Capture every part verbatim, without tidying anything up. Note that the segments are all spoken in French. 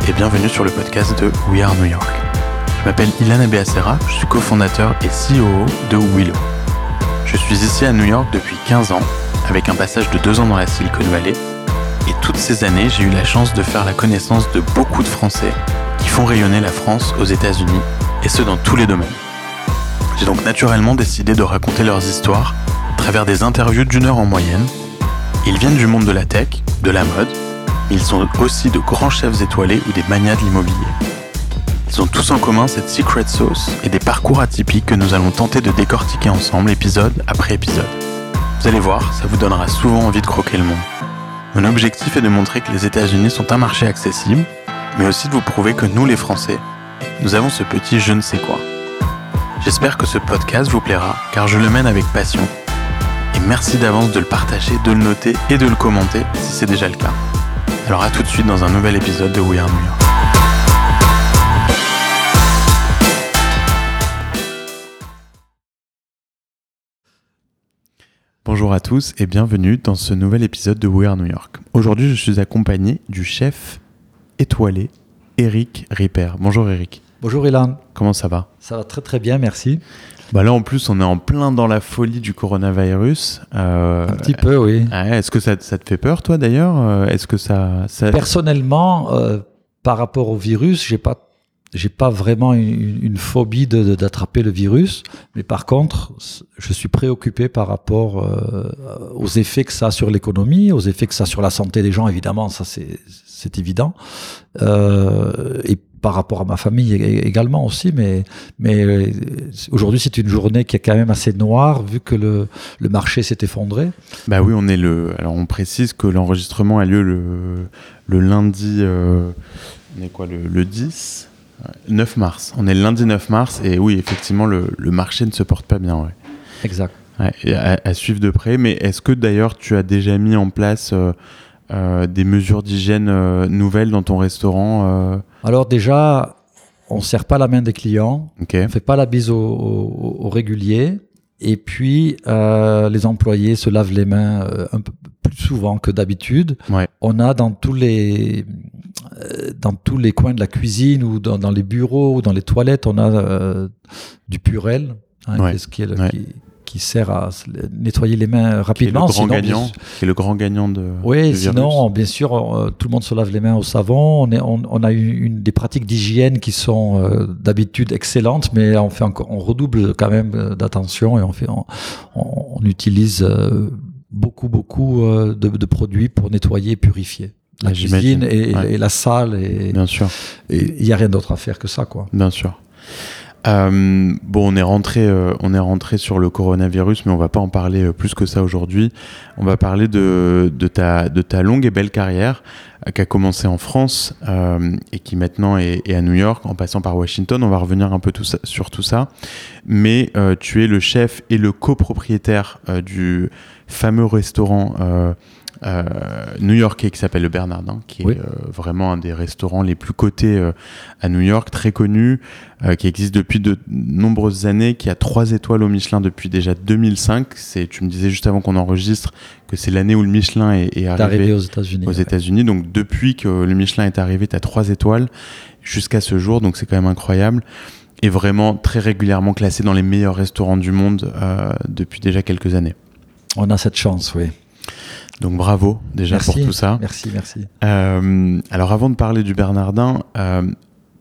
tous et bienvenue sur le podcast de We Are New York. Je m'appelle Ilan Abessera, je suis cofondateur et C O O de Willow. Je suis ici à New York depuis quinze ans, avec un passage de deux ans dans la Silicon Valley, et toutes ces années, j'ai eu la chance de faire la connaissance de beaucoup de Français qui font rayonner la France aux États-Unis, et ce dans tous les domaines. J'ai donc naturellement décidé de raconter leurs histoires à travers des interviews d'une heure en moyenne. Ils viennent du monde de la tech, de la mode, mais ils sont aussi de grands chefs étoilés ou des manias de l'immobilier. Ils ont tous en commun cette secret sauce et des parcours atypiques que nous allons tenter de décortiquer ensemble épisode après épisode. Vous allez voir, ça vous donnera souvent envie de croquer le monde. Mon objectif est de montrer que les États-Unis sont un marché accessible, mais aussi de vous prouver que nous les Français, nous avons ce petit je ne sais quoi. J'espère que ce podcast vous plaira, car je le mène avec passion. Et merci d'avance de le partager, de le noter et de le commenter si c'est déjà le cas. Alors à tout de suite dans un nouvel épisode de We Are New York. Bonjour à tous et bienvenue dans ce nouvel épisode de We Are New York. Aujourd'hui, je suis accompagné du chef étoilé Eric Ripert. Bonjour Eric. Bonjour Ilan. Comment ça va ? Ça va très très bien, merci. Bah là en plus on est en plein dans la folie du coronavirus. Euh, un petit peu, oui. Est-ce que ça, ça te fait peur toi d'ailleurs ? Est-ce que ça, ça... Personnellement, euh, par rapport au virus, j'ai pas j'ai pas vraiment une, une phobie de, de, d'attraper le virus, mais par contre je suis préoccupé par rapport euh, aux effets que ça a sur l'économie, aux effets que ça a sur la santé des gens évidemment, ça c'est c'est évident. Euh, et par rapport à ma famille également aussi, mais, mais aujourd'hui c'est une journée qui est quand même assez noire vu que le, le marché s'est effondré. Bah oui, on est le. Alors on précise que l'enregistrement a lieu le, le lundi. Euh, on est quoi, le, le dix neuf mars. On est le lundi neuf mars et oui, effectivement, le, le marché ne se porte pas bien. Ouais. Exact. Ouais, et à, à suivre de près, mais est-ce que d'ailleurs tu as déjà mis en place. Euh, Euh, des mesures d'hygiène euh, nouvelles dans ton restaurant euh... Alors déjà, on ne serre pas la main des clients, okay. On ne fait pas la bise aux au, au réguliers, et puis euh, les employés se lavent les mains euh, un peu plus souvent que d'habitude. Ouais. On a dans tous les euh, dans tous les coins de la cuisine ou dans, dans les bureaux ou dans les toilettes, on a euh, du Purel, hein, ouais. Qu'est-ce qui est le, ouais. qui... qui sert à nettoyer les mains rapidement. Qui est le grand sinon, gagnant, qui est le grand gagnant de Oui, de sinon, bien sûr, on, tout le monde se lave les mains au savon. On, est, on, on a une, une, des pratiques d'hygiène qui sont euh, d'habitude excellentes, mais on, fait encore, on redouble quand même d'attention et on, fait, on, on, on utilise euh, beaucoup, beaucoup euh, de, de produits pour nettoyer et purifier. La ah, cuisine et, ouais. et la salle. Et, bien sûr. Il n'y a rien d'autre à faire que ça, quoi. Bien sûr. Euh, bon, on est rentré, euh, on est rentré sur le coronavirus, mais on va pas en parler euh, plus que ça aujourd'hui. On va parler de, de ta, de ta longue et belle carrière euh, qui a commencé en France euh, et qui maintenant est, est à New York, en passant par Washington. On va revenir un peu tout ça, sur tout ça. Mais euh, tu es le chef et le copropriétaire euh, du fameux restaurant euh, euh, new-yorkais qui s'appelle Le Bernardin, qui oui. est euh, vraiment un des restaurants les plus cotés euh, à New York, très connu. Euh, qui existe depuis de nombreuses années, qui a trois étoiles au Michelin depuis déjà deux mille cinq. C'est, tu me disais juste avant qu'on enregistre que c'est l'année où le Michelin est, est arrivé, arrivé aux États-Unis. Aux ouais. États-Unis. Donc depuis que le Michelin est arrivé, tu as trois étoiles jusqu'à ce jour. Donc c'est quand même incroyable. Et vraiment très régulièrement classé dans les meilleurs restaurants du monde euh, depuis déjà quelques années. On a cette chance, oui. Donc bravo déjà merci, pour tout ça. Merci, merci. Euh, alors avant de parler du Bernardin, euh,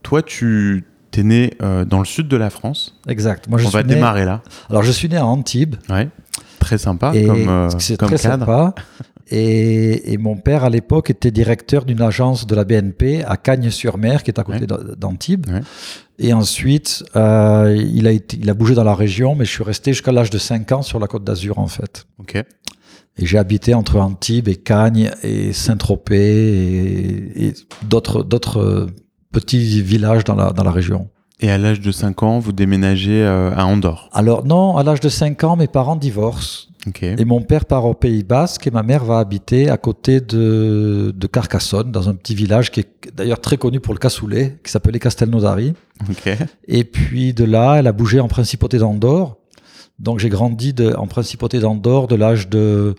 toi tu... T'es né euh, dans le sud de la France. Exact. Moi, je On suis va né... démarrer là. Alors, je suis né à Antibes. Ouais. Très sympa et comme, euh, c'est comme très cadre. Sympa. Et, et mon père, à l'époque, était directeur d'une agence de la B N P à Cagnes-sur-Mer, qui est à côté ouais. d'Antibes. Ouais. Et ensuite, euh, il, a été, il a bougé dans la région, mais je suis resté jusqu'à l'âge de cinq ans sur la Côte d'Azur, en fait. OK. Et j'ai habité entre Antibes et Cagnes et Saint-Tropez et, et d'autres... d'autres petit village dans la, dans la région. Et à l'âge de cinq ans, vous déménagez euh, à Andorre ? Alors non, à l'âge de cinq ans, mes parents divorcent. Okay. Et mon père part au Pays Basque et ma mère va habiter à côté de, de Carcassonne, dans un petit village qui est d'ailleurs très connu pour le cassoulet, qui s'appelait Castelnaudary. Okay. Et puis de là, elle a bougé en principauté d'Andorre. Donc j'ai grandi de, en principauté d'Andorre de l'âge de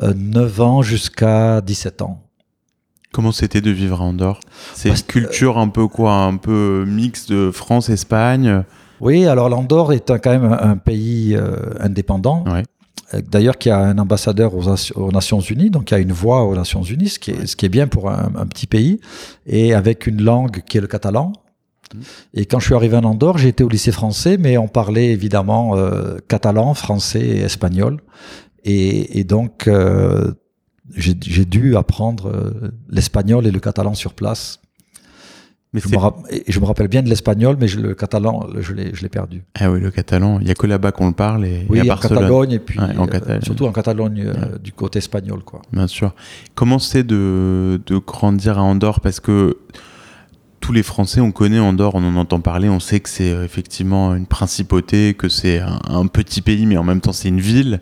euh, neuf ans jusqu'à dix-sept ans. Comment c'était de vivre à Andorre? C'est une culture un peu quoi, un peu mix de France-Espagne. Oui, alors l'Andorre est un, quand même un, un pays euh, indépendant. Ouais. D'ailleurs, qui a un ambassadeur aux, aux Nations Unies, donc il y a une voix aux Nations Unies, ce qui est, ce qui est bien pour un, un petit pays, et avec une langue qui est le catalan. Et quand je suis arrivé en Andorre, j'ai été au lycée français, mais on parlait évidemment euh, catalan, français et espagnol. Et, et donc, euh, j'ai, j'ai dû apprendre l'espagnol et le catalan sur place. Mais je, me ra- je me rappelle bien de l'espagnol, mais je, le catalan, je l'ai, je l'ai perdu. Ah oui, le catalan, il n'y a que là-bas qu'on le parle. Et, oui, et à en Catalogne, et puis ouais, en Catalan... euh, surtout en Catalogne, ouais. euh, du côté espagnol, quoi. Bien sûr. Comment c'est de, de grandir à Andorre? Parce que tous les Français, on connaît Andorre, on en entend parler, on sait que c'est effectivement une principauté, que c'est un, un petit pays, mais en même temps c'est une ville.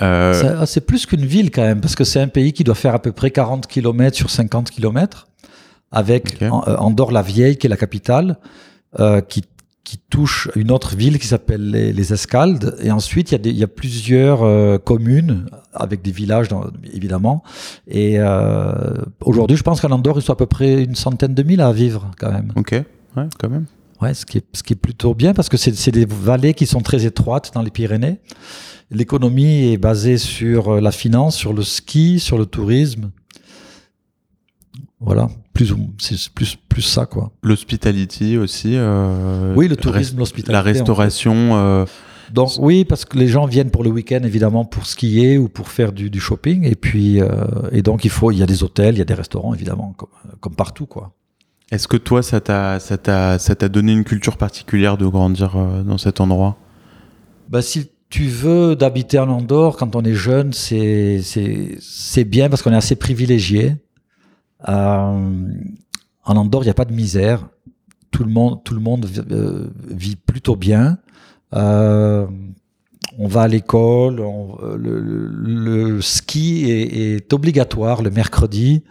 Euh... C'est, c'est plus qu'une ville quand même, parce que c'est un pays qui doit faire à peu près quarante kilomètres sur cinquante kilomètres. Avec okay. Andorre la Vieille, qui est la capitale, euh, qui, qui touche une autre ville qui s'appelle les, les Escaldes. Et ensuite, il y a, des, il y a plusieurs euh, communes avec des villages, dans, évidemment. Et euh, aujourd'hui, je pense qu'en Andorre, il y a à peu près une centaine de mille à vivre, quand même. Ok, ouais, quand même. Ouais, ce qui est, ce qui est plutôt bien, parce que c'est, c'est des vallées qui sont très étroites dans les Pyrénées. L'économie est basée sur la finance, sur le ski, sur le tourisme. Voilà, plus c'est plus plus ça quoi. L'hospitality aussi. Euh, oui, le tourisme, rest- l'hospitalité. La restauration. En fait. euh, Donc oui, parce que les gens viennent pour le week-end évidemment pour skier ou pour faire du, du shopping et puis euh, et donc il faut il y a des hôtels, il y a des restaurants évidemment comme, comme partout quoi. Est-ce que toi ça t'a ça t'a ça t'a donné une culture particulière de grandir euh, dans cet endroit? Bah si tu veux d'habiter en Andorre quand on est jeune, c'est c'est c'est bien parce qu'on est assez privilégié. Euh, en Andorre, il n'y a pas de misère. Tout le monde, tout le monde vit, euh, vit plutôt bien. Euh, on va à l'école. On, le, le ski est, est obligatoire le mercredi.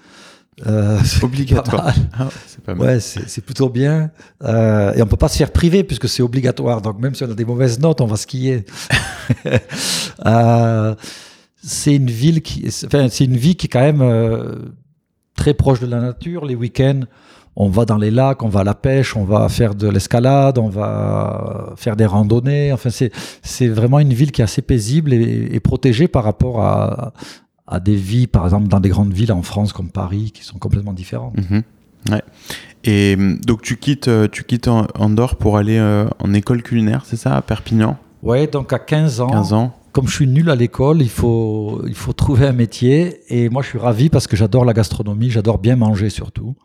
Euh, c'est obligatoire. Pas mal. C'est pas mal. Ouais, c'est, c'est plutôt bien. Euh, et on peut pas se faire priver puisque c'est obligatoire. Donc même si on a des mauvaises notes, on va skier. euh, c'est une ville qui, enfin, c'est une vie qui est quand même. Euh, très proche de la nature. Les week-ends, on va dans les lacs, on va à la pêche, on va faire de l'escalade, on va faire des randonnées. Enfin, c'est, c'est vraiment une ville qui est assez paisible et, et protégée par rapport à, à des vies, par exemple, dans des grandes villes en France comme Paris, qui sont complètement différentes. Mmh. Ouais. Et donc, tu quittes, tu quittes Andorre pour aller en école culinaire, c'est ça, à Perpignan? Ouais, donc à quinze ans. quinze ans. Comme je suis nul à l'école, il faut, il faut trouver un métier. Et moi, je suis ravi parce que j'adore la gastronomie, j'adore bien manger surtout.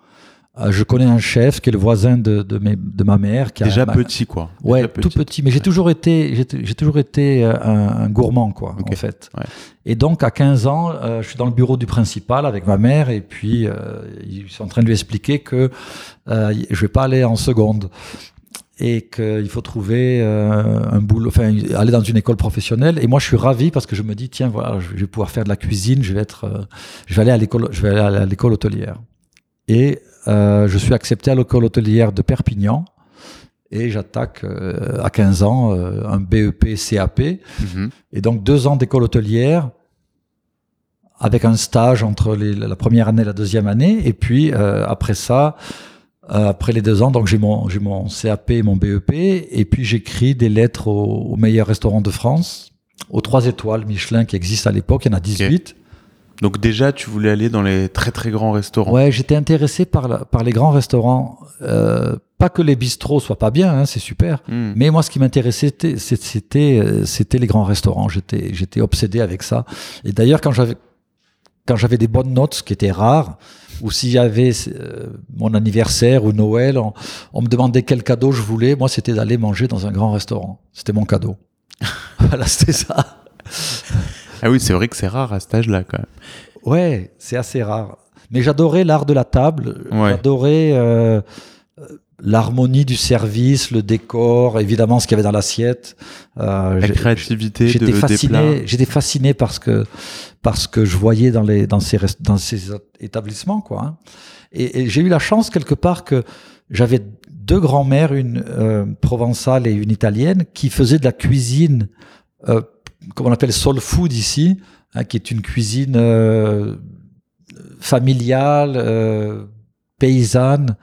Euh, je connais un chef qui est le voisin de, de, mes, de ma mère. Qui Déjà a, petit, quoi. Ouais, Déjà tout petit. petit. Mais j'ai toujours été, j'ai, j'ai toujours été un, un gourmand, quoi, okay. en fait. Ouais. Et donc, à quinze ans, euh, je suis dans le bureau du principal avec ma mère. Et puis, euh, ils sont en train de lui expliquer que euh, je ne vais pas aller en seconde. Et qu'il faut trouver euh, un boulot, enfin aller dans une école professionnelle. Et moi, je suis ravi parce que je me dis tiens, voilà, je vais pouvoir faire de la cuisine, je vais être, euh, je vais aller à l'école, je vais aller à l'école hôtelière. Et euh, je suis accepté à l'école hôtelière de Perpignan. Et j'attaque euh, à quinze ans euh, un B E P C A P. Mm-hmm. Et donc deux ans d'école hôtelière avec un stage entre les, la première année et la deuxième année. Et puis euh, après ça. Après les deux ans, donc j'ai mon, j'ai mon C A P et mon B E P, et puis j'écris des lettres aux au meilleurs restaurants de France, aux trois étoiles Michelin qui existent à l'époque, il y en a dix-huit. Okay. Donc déjà, tu voulais aller dans les très très grands restaurants. Ouais, j'étais intéressé par, la, par les grands restaurants. Euh, pas que les bistrots soient pas bien, hein, c'est super, mmh. mais moi ce qui m'intéressait, c'était, c'était, c'était les grands restaurants. J'étais, j'étais obsédé avec ça. Et d'ailleurs, quand j'avais... Quand j'avais des bonnes notes, ce qui était rare, ou s'il y avait euh, mon anniversaire ou Noël, on, on me demandait quel cadeau je voulais. Moi, c'était d'aller manger dans un grand restaurant. C'était mon cadeau. Voilà, c'était ça. Ah oui, c'est vrai que c'est rare à cet âge-là, quand même. Ouais, c'est assez rare. Mais j'adorais l'art de la table. Ouais. J'adorais euh, l'harmonie du service, le décor, évidemment ce qu'il y avait dans l'assiette. Euh, La créativité j'étais de, fasciné, des plats. J'étais fasciné parce que... parce que je voyais dans les dans ces dans ces établissements quoi hein. et, et j'ai eu la chance quelque part que j'avais deux grands-mères, une euh, provençale et une italienne, qui faisaient de la cuisine euh, comme on appelle soul food ici hein, qui est une cuisine euh, familiale, euh, paysanne,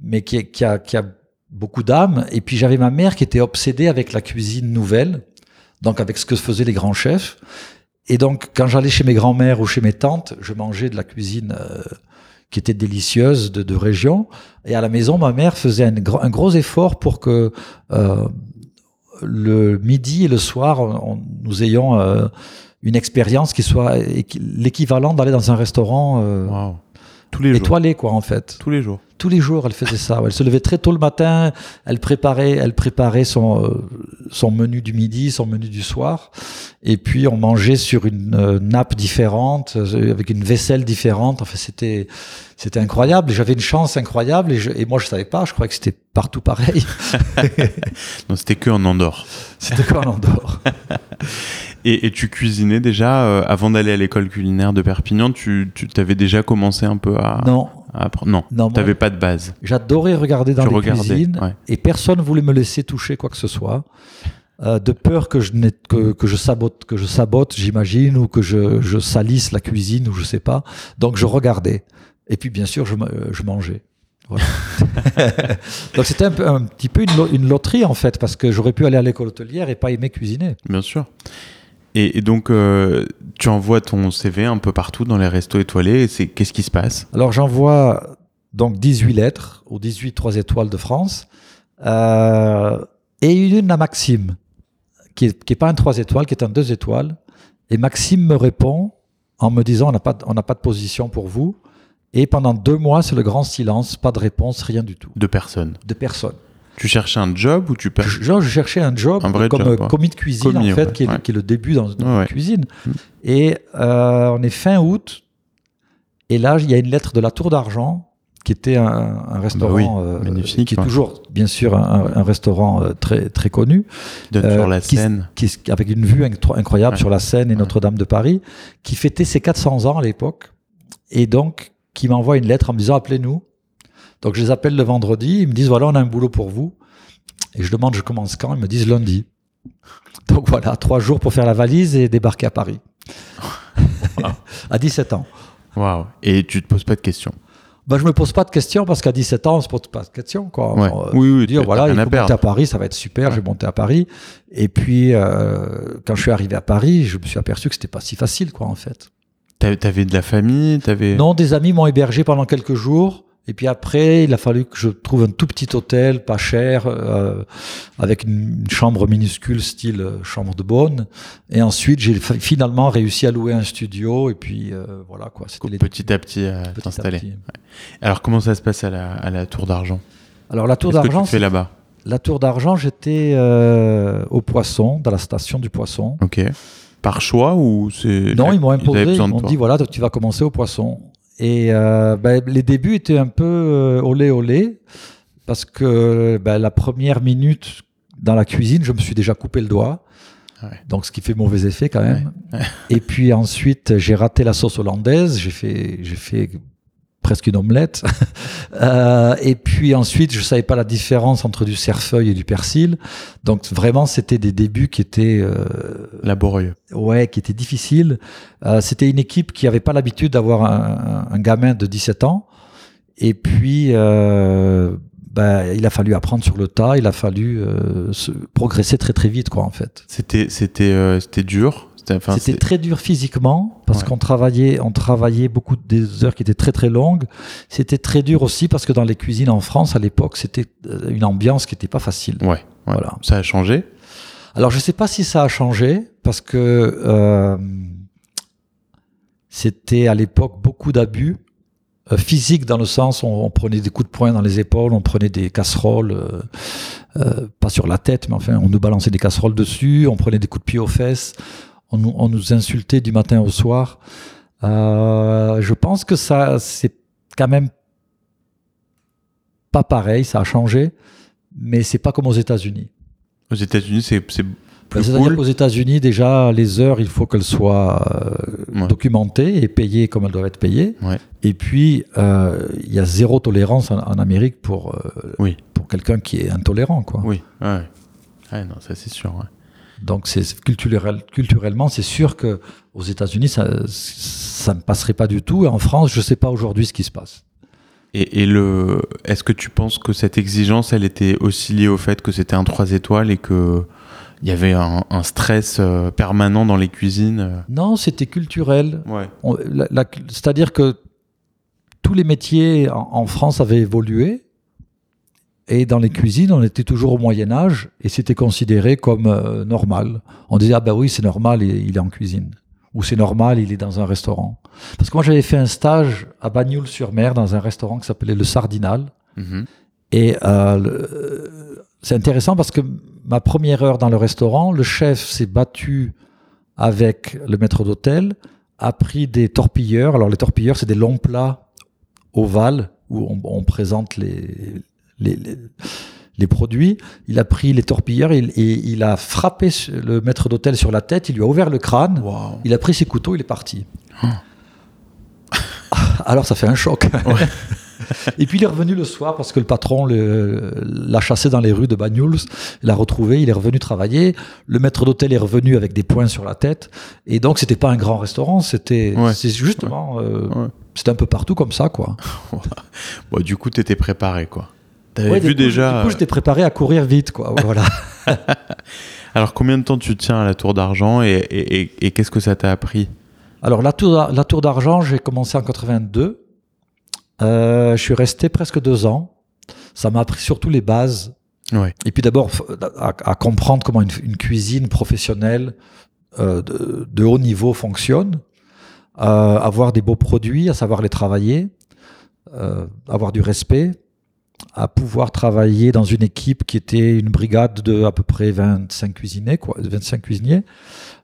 mais qui, qui, a, qui a beaucoup d'âme. Et puis j'avais ma mère qui était obsédée avec la cuisine nouvelle, donc avec ce que faisaient les grands chefs. Et donc quand j'allais chez mes grands-mères ou chez mes tantes, je mangeais de la cuisine euh, qui était délicieuse de, de région. Et à la maison, ma mère faisait un, gr- un gros effort pour que euh, le midi et le soir, on, nous ayons euh, une expérience qui soit équ- l'équivalent d'aller dans un restaurant euh, wow. Tous les étoilé, jours. quoi, en fait. Tous les jours. Tous les jours, elle faisait ça. Elle se levait très tôt le matin, elle préparait, elle préparait son, euh, son menu du midi, son menu du soir. Et puis, on mangeait sur une euh, nappe différente, euh, avec une vaisselle différente. Enfin, c'était, c'était incroyable. J'avais une chance incroyable et, je, et moi, je savais pas. Je croyais que c'était partout pareil. Non, c'était que en Andorre. C'était que en Andorre. Et, et tu cuisinais déjà, euh, avant d'aller à l'école culinaire de Perpignan, tu, tu t'avais déjà commencé un peu à... Non. À appre- non, non tu n'avais pas de base. J'adorais regarder dans tu les cuisines ouais. et personne ne voulait me laisser toucher quoi que ce soit. Euh, de peur que je, que, que, je sabote, que je sabote, j'imagine, ou que je, je salisse la cuisine, ou je ne sais pas. Donc je regardais. Et puis bien sûr, je, euh, je mangeais. Voilà. Donc c'était un, peu, un petit peu une, lo- une loterie en fait, parce que j'aurais pu aller à l'école hôtelière et pas aimer cuisiner. Bien sûr. Et, et donc, euh, tu envoies ton C V un peu partout dans les restos étoilés. Et c'est, qu'est-ce qui se passe ? Alors, j'envoie donc dix-huit lettres aux dix-huit trois étoiles de France euh, et une à Maxime, qui n'est pas un trois étoiles, qui est un deux étoiles. Et Maxime me répond en me disant « on n'a pas, on n'a pas de position pour vous ». Et pendant deux mois, c'est le grand silence, pas de réponse, rien du tout. De personne. De personne. Tu cherchais un job ou tu... Per... Je, genre, je cherchais un job un vrai comme job, euh, commis de cuisine, commis, en fait, ouais, qui, est, ouais. qui est le début dans, dans ouais, la cuisine. Ouais. Et euh, on est fin août, et là, il y a une lettre de La Tour d'Argent, qui était un, un restaurant... Bah oui, magnifique. Euh, qui est ouais. toujours, bien sûr, un, un restaurant euh, très, très connu. De, euh, sur la qui, Seine. Qui, avec une vue incroyable ouais. sur la Seine et ouais. Notre-Dame de Paris, qui fêtait ses quatre cents ans à l'époque, et donc, qui m'envoie une lettre en me disant « appelez-nous ». Donc, je les appelle le vendredi. Ils me disent, voilà, on a un boulot pour vous. Et je demande, je commence quand ? Ils me disent lundi. Donc, voilà, trois jours pour faire la valise et débarquer à Paris. Wow. À dix-sept ans. Waouh. Et tu ne te poses pas de questions ? Ben, je ne me pose pas de questions parce qu'à dix-sept ans, on ne se pose pas de questions. Quoi. Ouais. Enfin, oui, oui, dire, voilà, il faut monter à Paris, ça va être super, ouais. je vais monter à Paris. Et puis, euh, quand je suis arrivé à Paris, je me suis aperçu que ce n'était pas si facile, quoi, en fait. T'avais de la famille ? T'avais... Non, des amis m'ont hébergé pendant quelques jours. Et puis après, il a fallu que je trouve un tout petit hôtel, pas cher, euh, avec une, une chambre minuscule, style euh, chambre de bonne. Et ensuite, j'ai f- finalement réussi à louer un studio. Et puis euh, voilà quoi. C'était les... Petit à petit à petit t'installer. À petit. Ouais. Alors comment ça se passe à la, à la Tour d'Argent ? Alors la Tour Qu'est-ce d'Argent. Qu'est-ce que tu fais là-bas ? La Tour d'Argent, j'étais euh, au Poisson, dans la station du Poisson. Ok. Par choix ou c'est... Non, ils m'ont imposé. Ils, ils m'ont dit voilà, tu vas commencer au Poisson. Et euh, ben, les débuts étaient un peu euh, olé olé parce que ben, la première minute dans la cuisine, je me suis déjà coupé le doigt, ouais. donc ce qui fait mauvais effet quand même. Ouais. Ouais. Et puis ensuite, j'ai raté la sauce hollandaise, j'ai fait, j'ai fait presque une omelette. euh, et puis ensuite, je savais pas la différence entre du cerfeuil et du persil, donc vraiment c'était des débuts qui étaient euh, laborieux. Ouais, qui étaient difficiles. Euh, c'était une équipe qui avait pas l'habitude d'avoir un, un gamin de dix-sept ans. Et puis, euh, ben, il a fallu apprendre sur le tas. Il a fallu euh, se progresser très très vite, quoi, en fait. C'était c'était euh, c'était dur. C'était, enfin, c'était, c'était très dur physiquement parce ouais. qu'on travaillait, on travaillait beaucoup des heures qui étaient très très longues. C'était très dur aussi parce que dans les cuisines en France à l'époque, c'était une ambiance qui n'était pas facile. Ouais, ouais. Voilà. Ça a changé. Alors je sais pas si ça a changé parce que euh, c'était à l'époque beaucoup d'abus euh, physiques dans le sens où on, on prenait des coups de poing dans les épaules, on prenait des casseroles. Euh, euh, pas sur la tête, mais enfin on nous balançait des casseroles dessus, on prenait des coups de pied aux fesses. On nous, on nous insultait du matin au soir. Euh, je pense que ça, c'est quand même pas pareil, ça a changé, mais c'est pas comme aux États-Unis. Aux États-Unis, c'est, c'est plus ben, cool. C'est-à-dire qu'aux États-Unis, déjà, les heures, il faut qu'elles soient euh, ouais. documentées et payées comme elles doivent être payées. Ouais. Et puis, il euh, y a zéro tolérance en, en Amérique pour, euh, oui. pour quelqu'un qui est intolérant, quoi. Oui, ouais. Ouais, non, ça c'est sûr, ouais. Donc c'est culturel, culturellement, c'est sûr que aux États-Unis ça, ça ne passerait pas du tout. Et en France, je ne sais pas aujourd'hui ce qui se passe. Et, et le, est-ce que tu penses que cette exigence, elle était aussi liée au fait que c'était un trois étoiles et que il y avait un, un stress permanent dans les cuisines? Non, c'était culturel. Ouais. On, la, la, c'est-à-dire que tous les métiers en, en France avaient évolué. Et dans les cuisines, on était toujours au Moyen-Âge et c'était considéré comme euh, normal. On disait, ah ben oui, c'est normal, il, il est en cuisine. Ou c'est normal, il est dans un restaurant. Parce que moi, j'avais fait un stage à Bagnoul-sur-Mer dans un restaurant qui s'appelait le Sardinal. Mm-hmm. Et euh, le, c'est intéressant parce que ma première heure dans le restaurant, le chef s'est battu avec le maître d'hôtel, a pris des torpilleurs. Alors les torpilleurs, c'est des longs plats ovales où on, on présente les... Les, les, les produits. Il a pris les torpilleurs et, et il a frappé le maître d'hôtel sur la tête, il lui a ouvert le crâne, wow. Il a pris ses couteaux, il est parti. Oh. Alors ça fait un choc. Ouais. Et puis il est revenu le soir parce que le patron le, l'a chassé dans les rues de Bagnouls, il l'a retrouvé, il est revenu travailler, le maître d'hôtel est revenu avec des poings sur la tête, et donc c'était pas un grand restaurant, c'était ouais. c'est justement, ouais. Euh, ouais. c'était un peu partout comme ça, quoi. Bon, du coup t'étais préparé, quoi. T'avais ouais, vu déjà... coup, du coup, j'étais préparé à courir vite, quoi. Voilà. Alors, combien de temps tu tiens à la Tour d'Argent et, et, et, et qu'est-ce que ça t'a appris? Alors, la Tour, la Tour d'Argent, j'ai commencé en quatre-vingt-deux. Euh, je suis resté presque deux ans. Ça m'a appris surtout les bases. Ouais. Et puis d'abord, à, à comprendre comment une, une cuisine professionnelle euh, de, de haut niveau fonctionne. Euh, avoir des beaux produits, à savoir les travailler. Euh, avoir du respect. À pouvoir travailler dans une équipe qui était une brigade de à peu près vingt-cinq cuisiniers, quoi, vingt-cinq cuisiniers.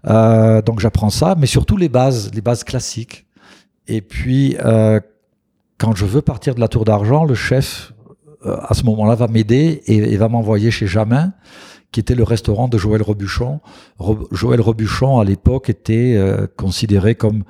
Euh, donc j'apprends ça, mais surtout les bases, les bases classiques. Et puis, euh, quand je veux partir de la Tour d'Argent, le chef, euh, à ce moment-là, va m'aider et, et va m'envoyer chez Jamin, qui était le restaurant de Joël Robuchon. Re- Joël Robuchon, à l'époque, était euh, considéré comme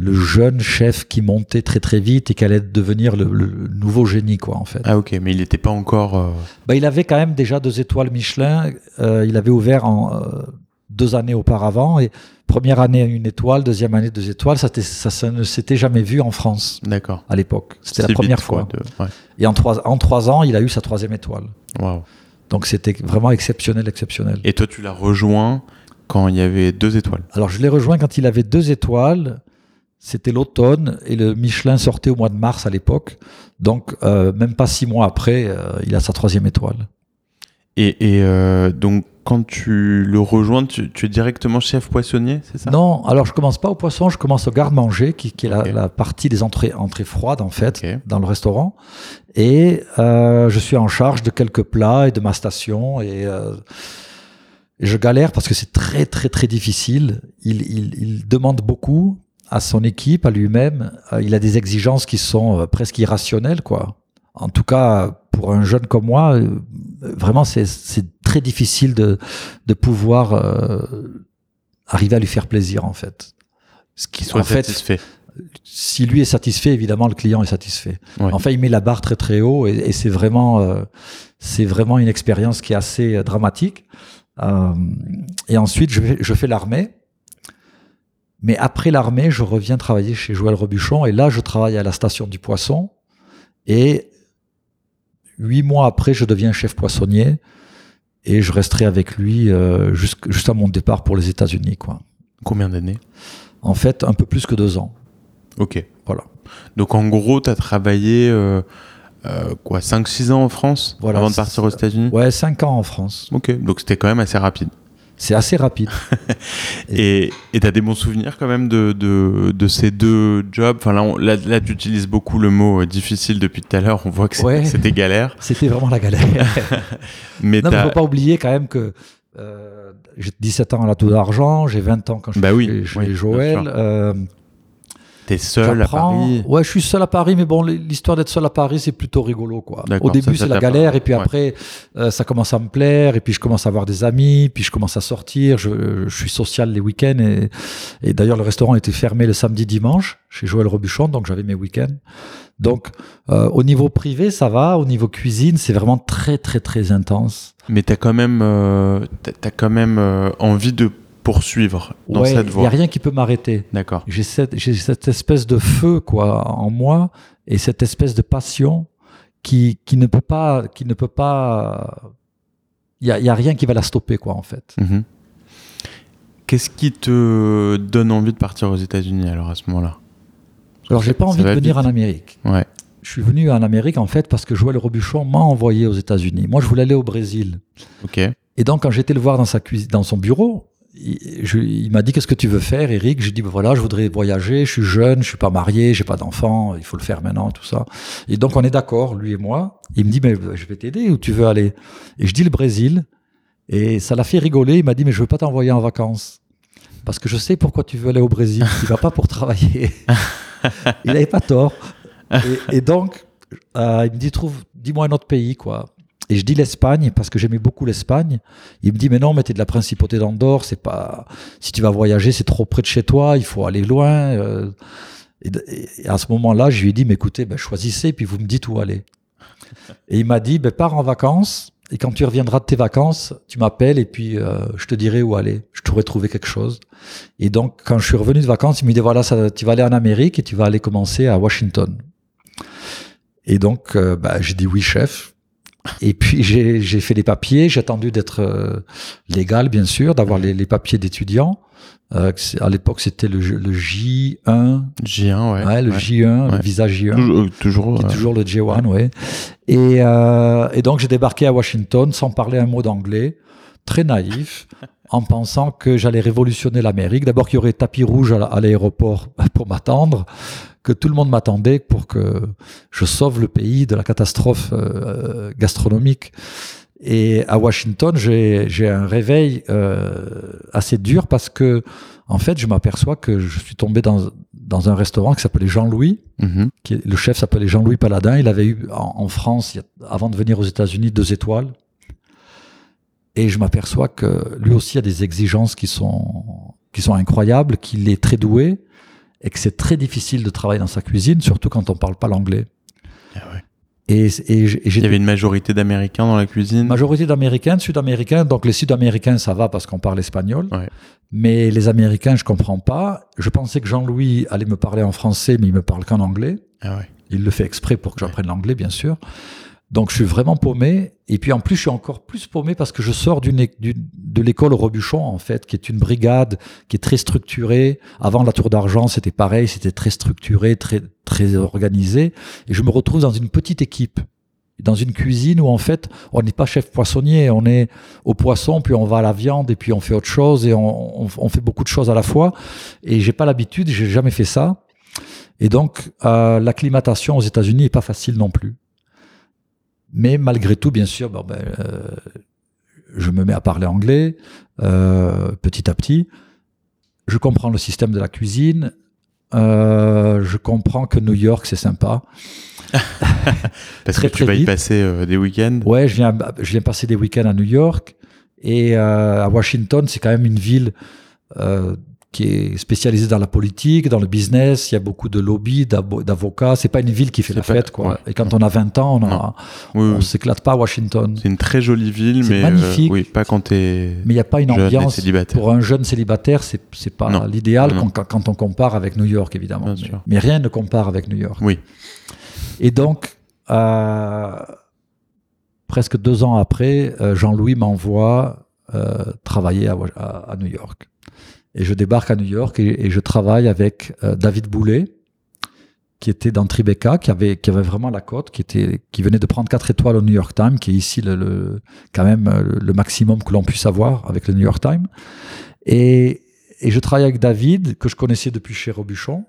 le jeune chef qui montait très très vite et qui allait devenir le, le nouveau génie, quoi, en fait. Ah ok, mais il n'était pas encore... Euh... Bah, il avait quand même déjà deux étoiles Michelin, euh, il avait ouvert en, euh, deux années auparavant, et première année une étoile, deuxième année deux étoiles, ça, ça, ça ne s'était jamais vu en France. D'accord. À l'époque, c'était c'est la première vite, fois. Quoi, de... ouais. Et en trois, en trois ans, il a eu sa troisième étoile. Wow. Donc c'était vraiment exceptionnel, exceptionnel. Et toi, tu l'as rejoint quand il y avait deux étoiles? Alors je l'ai rejoint quand il avait deux étoiles... C'était l'automne et le Michelin sortait au mois de mars à l'époque. Donc, euh, même pas six mois après, euh, il a sa troisième étoile. Et, et euh, donc, quand tu le rejoins, tu, tu es directement chef poissonnier, c'est ça? Non, alors je commence pas au poisson, je commence au garde-manger, qui, qui est okay. la, la partie des entrées, entrées froides, en fait, okay. dans le restaurant. Et euh, je suis en charge de quelques plats et de ma station. Et... Euh, et je galère parce que c'est très, très, très difficile. Il, il, il demande beaucoup à son équipe, à lui-même. Euh, il a des exigences qui sont euh, presque irrationnelles, quoi. En tout cas, pour un jeune comme moi, euh, vraiment, c'est, c'est très difficile de, de pouvoir euh, arriver à lui faire plaisir, en fait. Ce qui soit en satisfait. Fait, si lui est satisfait, évidemment, le client est satisfait. Ouais. Enfin, il met la barre très très haut et, et c'est vraiment, euh, c'est vraiment une expérience qui est assez dramatique. Euh, et ensuite, je, je fais l'armée. Mais après l'armée, je reviens travailler chez Joël Robuchon et là, je travaille à la station du poisson. Et huit mois après, je deviens chef poissonnier et je resterai avec lui euh, jusqu'à mon départ pour les États-Unis, quoi. Combien d'années? En fait, un peu plus que deux ans. Ok. Voilà. Donc en gros, tu as travaillé euh, euh, quoi, cinq six ans en France, voilà, avant de partir aux États-Unis? Ouais, cinq ans en France. Ok. Donc c'était quand même assez rapide. C'est assez rapide. Et tu as des bons souvenirs quand même de, de, de ces deux jobs. Enfin, là, on, là, là, tu utilises beaucoup le mot euh, difficile depuis tout à l'heure. On voit que ouais, c'était galère. C'était vraiment la galère. Mais non, mais il ne faut pas oublier quand même que euh, j'ai dix-sept ans à la Tour d'Argent, j'ai vingt ans quand je bah suis oui, chez, chez oui, Joël. Euh, T'es seul J'apprends... à Paris? Ouais, je suis seul à Paris, mais bon, l'histoire d'être seul à Paris, c'est plutôt rigolo, quoi. D'accord, au début, c'est la galère, et puis ouais. après, euh, ça commence à me plaire, et puis je commence à avoir des amis, puis je commence à sortir, je, je suis social les week-ends, et, et d'ailleurs, le restaurant était fermé le samedi, dimanche, chez Joël Robuchon, donc j'avais mes week-ends. Donc, euh, au niveau privé, ça va, au niveau cuisine, c'est vraiment très, très, très intense. Mais t'as quand même, euh, t'as quand même euh, envie de poursuivre dans ouais, cette voie. Il n'y a rien qui peut m'arrêter. D'accord. J'ai cette, j'ai cette espèce de feu, quoi, en moi, et cette espèce de passion qui, qui ne peut pas, qui ne peut pas, il n'y a, a rien qui va la stopper, quoi, en fait. Mm-hmm. Qu'est-ce qui te donne envie de partir aux États-Unis alors à ce moment-là? Parce alors j'ai pas envie de venir vite. en Amérique. Ouais. Je suis venu en Amérique en fait parce que Joël Robuchon m'a envoyé aux États-Unis. Moi je voulais aller au Brésil. Ok. Et donc quand j'étais le voir dans sa cuisine, dans son bureau. Il, je, il m'a dit qu'est-ce que tu veux faire, Eric? J'ai dit ben voilà, je voudrais voyager, je suis jeune, je suis pas marié, j'ai pas d'enfant, il faut le faire maintenant, tout ça. Et donc on est d'accord, lui et moi. Il me dit mais je vais t'aider, où tu veux aller? Et je dis le Brésil. Et ça l'a fait rigoler. Il m'a dit mais je veux pas t'envoyer en vacances parce que je sais pourquoi tu veux aller au Brésil. Tu vas pas pour travailler. Il avait pas tort. Et, et donc euh, il me dit trouve, dis-moi un autre pays quoi. Et je dis l'Espagne, parce que j'aimais beaucoup l'Espagne. Il me dit, mais non, mais t'es de la principauté d'Andorre, c'est pas, si tu vas voyager, c'est trop près de chez toi, il faut aller loin. Et, et à ce moment-là, je lui ai dit, mais écoutez, ben, choisissez, puis vous me dites où aller. Et il m'a dit, ben, pars en vacances, et quand tu reviendras de tes vacances, tu m'appelles, et puis, euh, je te dirai où aller. Je t'aurais trouvé quelque chose. Et donc, quand je suis revenu de vacances, il me dit, voilà, ça, tu vas aller en Amérique, et tu vas aller commencer à Washington. Et donc, euh, ben, j'ai dit oui, chef. Et puis j'ai, j'ai fait les papiers, j'ai attendu d'être euh, légal bien sûr, d'avoir les, les papiers d'étudiant. Euh, à l'époque c'était le, le J un. J un ouais. Ouais le ouais. J un, ouais. Le visa J un. Toujours, toujours, qui est toujours euh... le J un ouais. ouais. Et, euh, et donc j'ai débarqué à Washington sans parler un mot d'anglais, très naïf. En pensant que j'allais révolutionner l'Amérique. D'abord qu'il y aurait tapis rouge à l'aéroport pour m'attendre, que tout le monde m'attendait pour que je sauve le pays de la catastrophe euh, gastronomique. Et à Washington, j'ai, j'ai un réveil euh, assez dur parce que, en fait, je m'aperçois que je suis tombé dans, dans un restaurant qui s'appelait Jean-Louis. Mm-hmm. Qui est, le chef s'appelait Jean-Louis Paladin. Il avait eu en, en France, avant de venir aux États-Unis, deux étoiles. Et je m'aperçois que lui aussi a des exigences qui sont, qui sont incroyables, qu'il est très doué et que c'est très difficile de travailler dans sa cuisine, surtout quand on ne parle pas l'anglais. Ah ouais. Et, et, et il y avait une majorité d'Américains dans la cuisine. Majorité d'Américains, de Sud-Américains. Donc les Sud-Américains, ça va parce qu'on parle espagnol. Ouais. Mais les Américains, je ne comprends pas. Je pensais que Jean-Louis allait me parler en français, mais il ne me parle qu'en anglais. Ah ouais. Il le fait exprès pour que j'apprenne ouais. l'anglais, bien sûr. Donc je suis vraiment paumé et puis en plus je suis encore plus paumé parce que je sors d'une, d'une de l'école Robuchon en fait qui est une brigade qui est très structurée. Avant la Tour d'Argent c'était pareil, c'était très structuré, très très organisé et je me retrouve dans une petite équipe, dans une cuisine où en fait on n'est pas chef poissonnier, on est au poisson puis on va à la viande et puis on fait autre chose et on on, on fait beaucoup de choses à la fois et j'ai pas l'habitude, j'ai jamais fait ça et donc euh, l'acclimatation aux États-Unis est pas facile non plus. Mais malgré tout, bien sûr, bon ben, euh, je me mets à parler anglais euh, petit à petit. Je comprends le système de la cuisine. Euh, je comprends que New York, c'est sympa. Parce très, que tu vas vite. y passer euh, des week-ends. Ouais, je viens, je viens passer des week-ends à New York. Et euh, à Washington, c'est quand même une ville euh, qui est spécialisée dans la politique, dans le business, il y a beaucoup de lobbies, d'avo- d'avocats, c'est pas une ville qui fait c'est la pas, fête, quoi. Ouais. Et quand on a vingt ans, on, a, oui, on oui. s'éclate pas à Washington. C'est une très jolie ville, c'est mais magnifique. Euh, oui, pas quand t'es mais il y a pas une ambiance pour un jeune célibataire, c'est c'est pas non. l'idéal non. Quand, quand on compare avec New York, évidemment. Mais, mais rien ne compare avec New York. Oui. Et donc, euh, presque deux ans après, euh, Jean-Louis m'envoie euh, travailler à, à, à New York. Et je débarque à New York et, et je travaille avec euh, David Bouley, qui était dans Tribeca, qui avait, qui avait vraiment la cote, qui, était, qui venait de prendre quatre étoiles au New York Times, qui est ici le, le, quand même le, le maximum que l'on puisse avoir avec le New York Times. Et, et je travaille avec David, que je connaissais depuis chez Robuchon.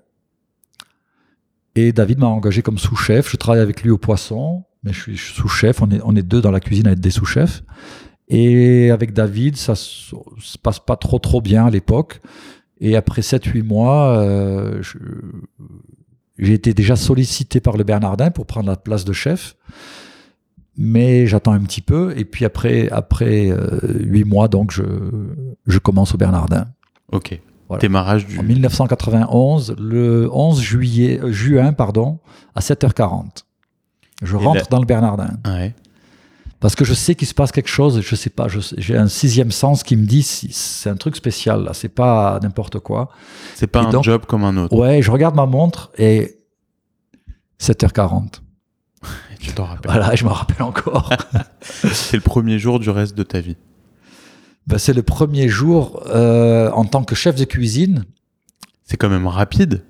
Et David m'a engagé comme sous-chef. Je travaille avec lui au poisson, mais je suis sous-chef. On est, on est deux dans la cuisine à être des sous-chefs. Et avec David, ça se passe pas trop trop bien à l'époque. Et après sept huit mois, euh, je, j'ai été déjà sollicité par le Bernardin pour prendre la place de chef. Mais j'attends un petit peu. Et puis après, après euh, huit mois, donc, je, je commence au Bernardin. Ok. Voilà. Démarrage du... En dix-neuf cent quatre-vingt-onze, le onze juillet, euh, juin, pardon, à sept heures quarante. Je Et rentre là... dans le Bernardin. Ouais. Parce que je sais qu'il se passe quelque chose, je sais pas, je sais, j'ai un sixième sens qui me dit si, c'est un truc spécial, là, c'est pas n'importe quoi. C'est pas et un donc, job comme un autre. Ouais, je regarde ma montre et sept heures quarante. Et tu t'en rappelles. Voilà, je m'en rappelle encore. C'est le premier jour du reste de ta vie. Ben, c'est le premier jour euh, en tant que chef de cuisine. C'est quand même rapide.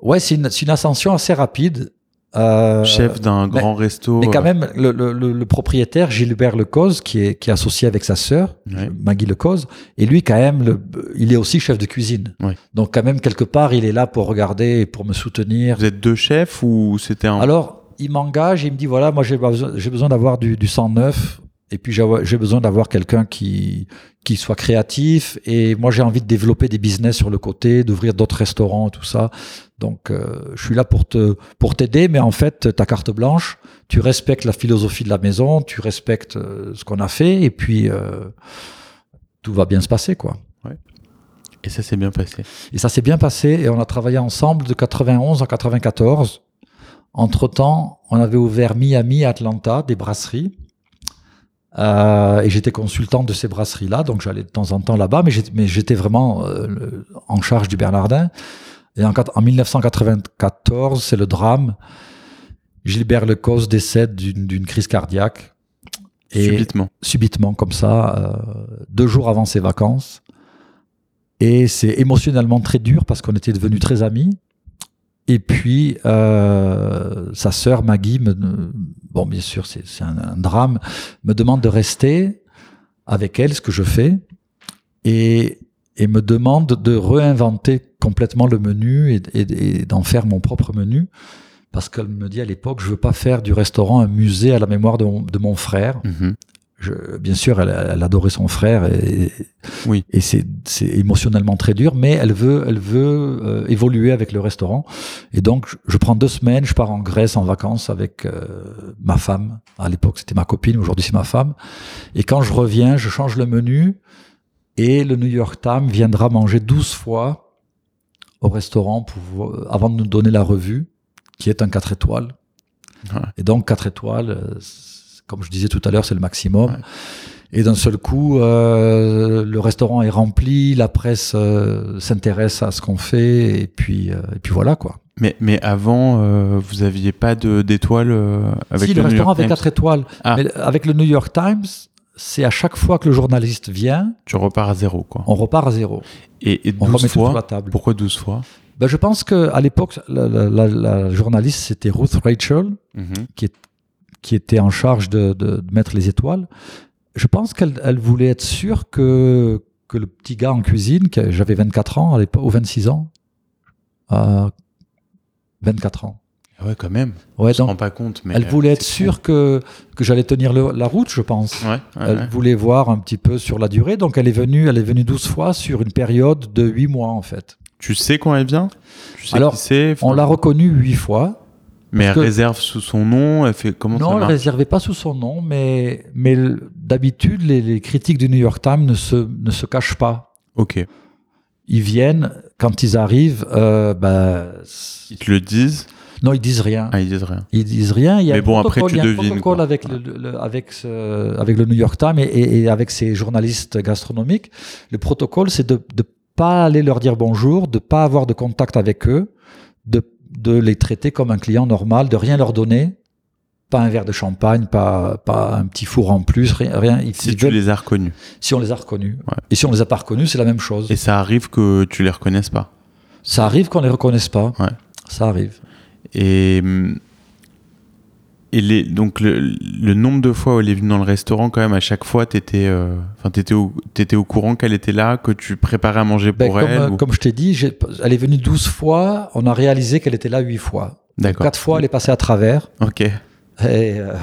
Ouais, c'est une, c'est une ascension assez rapide. Euh, chef d'un mais, grand resto. Mais quand même, le, le, le propriétaire, Gilbert Le Coze, qui est, qui est associé avec sa sœur, ouais. Maguy Le Coze, et lui, quand même, le, il est aussi chef de cuisine. Ouais. Donc, quand même, quelque part, il est là pour regarder et pour me soutenir. Vous êtes deux chefs ou c'était un... Alors, il m'engage, il me dit, voilà, moi, j'ai besoin, j'ai besoin d'avoir du, du sang neuf, et puis j'ai, j'ai besoin d'avoir quelqu'un qui, qui soit créatif, et moi, j'ai envie de développer des business sur le côté, d'ouvrir d'autres restaurants, tout ça. Donc, euh, je suis là pour te pour t'aider, mais en fait, ta carte blanche, tu respectes la philosophie de la maison, tu respectes euh, ce qu'on a fait, et puis euh, tout va bien se passer, quoi. Ouais. Et ça s'est bien passé. Et ça s'est bien passé, et on a travaillé ensemble de quatre-vingt-onze à quatre-vingt-quatorze. Entre-temps, on avait ouvert Miami, Atlanta, des brasseries, euh, et j'étais consultant de ces brasseries-là, donc j'allais de temps en temps là-bas, mais j'étais, mais j'étais vraiment euh, en charge du Bernardin. Et en, en dix-neuf cent quatre-vingt-quatorze, c'est le drame. Gilbert Le Coze décède d'une, d'une crise cardiaque. Et subitement. Subitement, comme ça, euh, deux jours avant ses vacances. Et c'est émotionnellement très dur parce qu'on était devenus très amis. Et puis, euh, sa sœur Maguy, me, bon, bien sûr, c'est, c'est un, un drame, me demande de rester avec elle, ce que je fais. Et... et me demande de réinventer complètement le menu et, et, et d'en faire mon propre menu. Parce qu'elle me dit à l'époque, je veux pas faire du restaurant un musée à la mémoire de mon, de mon frère. Mm-hmm. Je, bien sûr, elle, elle adorait son frère et, oui. et c'est, c'est émotionnellement très dur, mais elle veut, elle veut euh, évoluer avec le restaurant. Et donc, je, je prends deux semaines, je pars en Grèce en vacances avec euh, ma femme. À l'époque, c'était ma copine, aujourd'hui c'est ma femme. Et quand je reviens, je change le menu. Et le New York Times viendra manger douze fois au restaurant pour, avant de nous donner la revue, qui est un quatre étoiles. Ouais. Et donc, quatre étoiles, comme je disais tout à l'heure, c'est le maximum. Ouais. Et d'un seul coup, euh, le restaurant est rempli, la presse euh, s'intéresse à ce qu'on fait, et puis, euh, et puis voilà, quoi. Mais, mais avant, euh, vous n'aviez pas de, d'étoiles euh, avec si, le, le restaurant avait quatre étoiles. Ah. Mais avec le New York Times... c'est à chaque fois que le journaliste vient... Tu repars à zéro, quoi. On repart à zéro. Et, et douze fois, la table. Pourquoi douze fois ? Ben, je pense qu'à l'époque, la, la, la, la journaliste, c'était Ruth Reichl, mm-hmm. qui, est, qui était en charge de, de, de mettre les étoiles. Je pense qu'elle elle voulait être sûre que, que le petit gars en cuisine, que j'avais vingt-quatre ans à l'époque, ou vingt-six ans, euh, vingt-quatre ans. Ouais, quand même. Ouais, je ne me rends pas compte. Mais elle voulait être sûre que, que j'allais tenir le, la route, je pense. Ouais, ouais, elle ouais. voulait voir un petit peu sur la durée. Donc, elle est venue, elle est venue douze fois sur une période de huit mois, en fait. Tu sais quand elle vient ? Tu sais Alors, qui c'est, enfin... on l'a reconnue huit fois. Mais elle que... réserve sous son nom elle fait... Comment Non, ça elle ne réservait pas sous son nom. Mais, mais d'habitude, les, les critiques du New York Times ne se, ne se cachent pas. OK. Ils viennent, quand ils arrivent... Euh, bah, ils te le disent ? Non, ils disent rien. Ah, ils disent rien. Ils disent rien. Il y a Mais bon, un après, tu il y a un devines. Protocole avec le, le, avec, ce, avec le New York Times et, et, et avec ses journalistes gastronomiques. Le protocole, c'est de ne pas aller leur dire bonjour, de ne pas avoir de contact avec eux, de, de les traiter comme un client normal, de rien leur donner. Pas un verre de champagne, pas, pas un petit four en plus, rien. rien. Ils, si ils tu veulent... les as reconnus. Si on les a reconnus. Ouais. Et si on les a pas reconnus, c'est la même chose. Et ça arrive que tu les reconnaisses pas. Ça arrive qu'on les reconnaisse pas. Ouais. Ça arrive. Et, et les, donc le, le nombre de fois où elle est venue dans le restaurant, quand même, à chaque fois, t'étais, euh, enfin, t'étais, au, t'étais au courant qu'elle était là, que tu préparais à manger ben, pour comme, elle euh, ou... Comme je t'ai dit, j'ai, elle est venue douze fois, on a réalisé qu'elle était là huit fois. D'accord. quatre fois, elle est passée à travers. Ok. Et euh,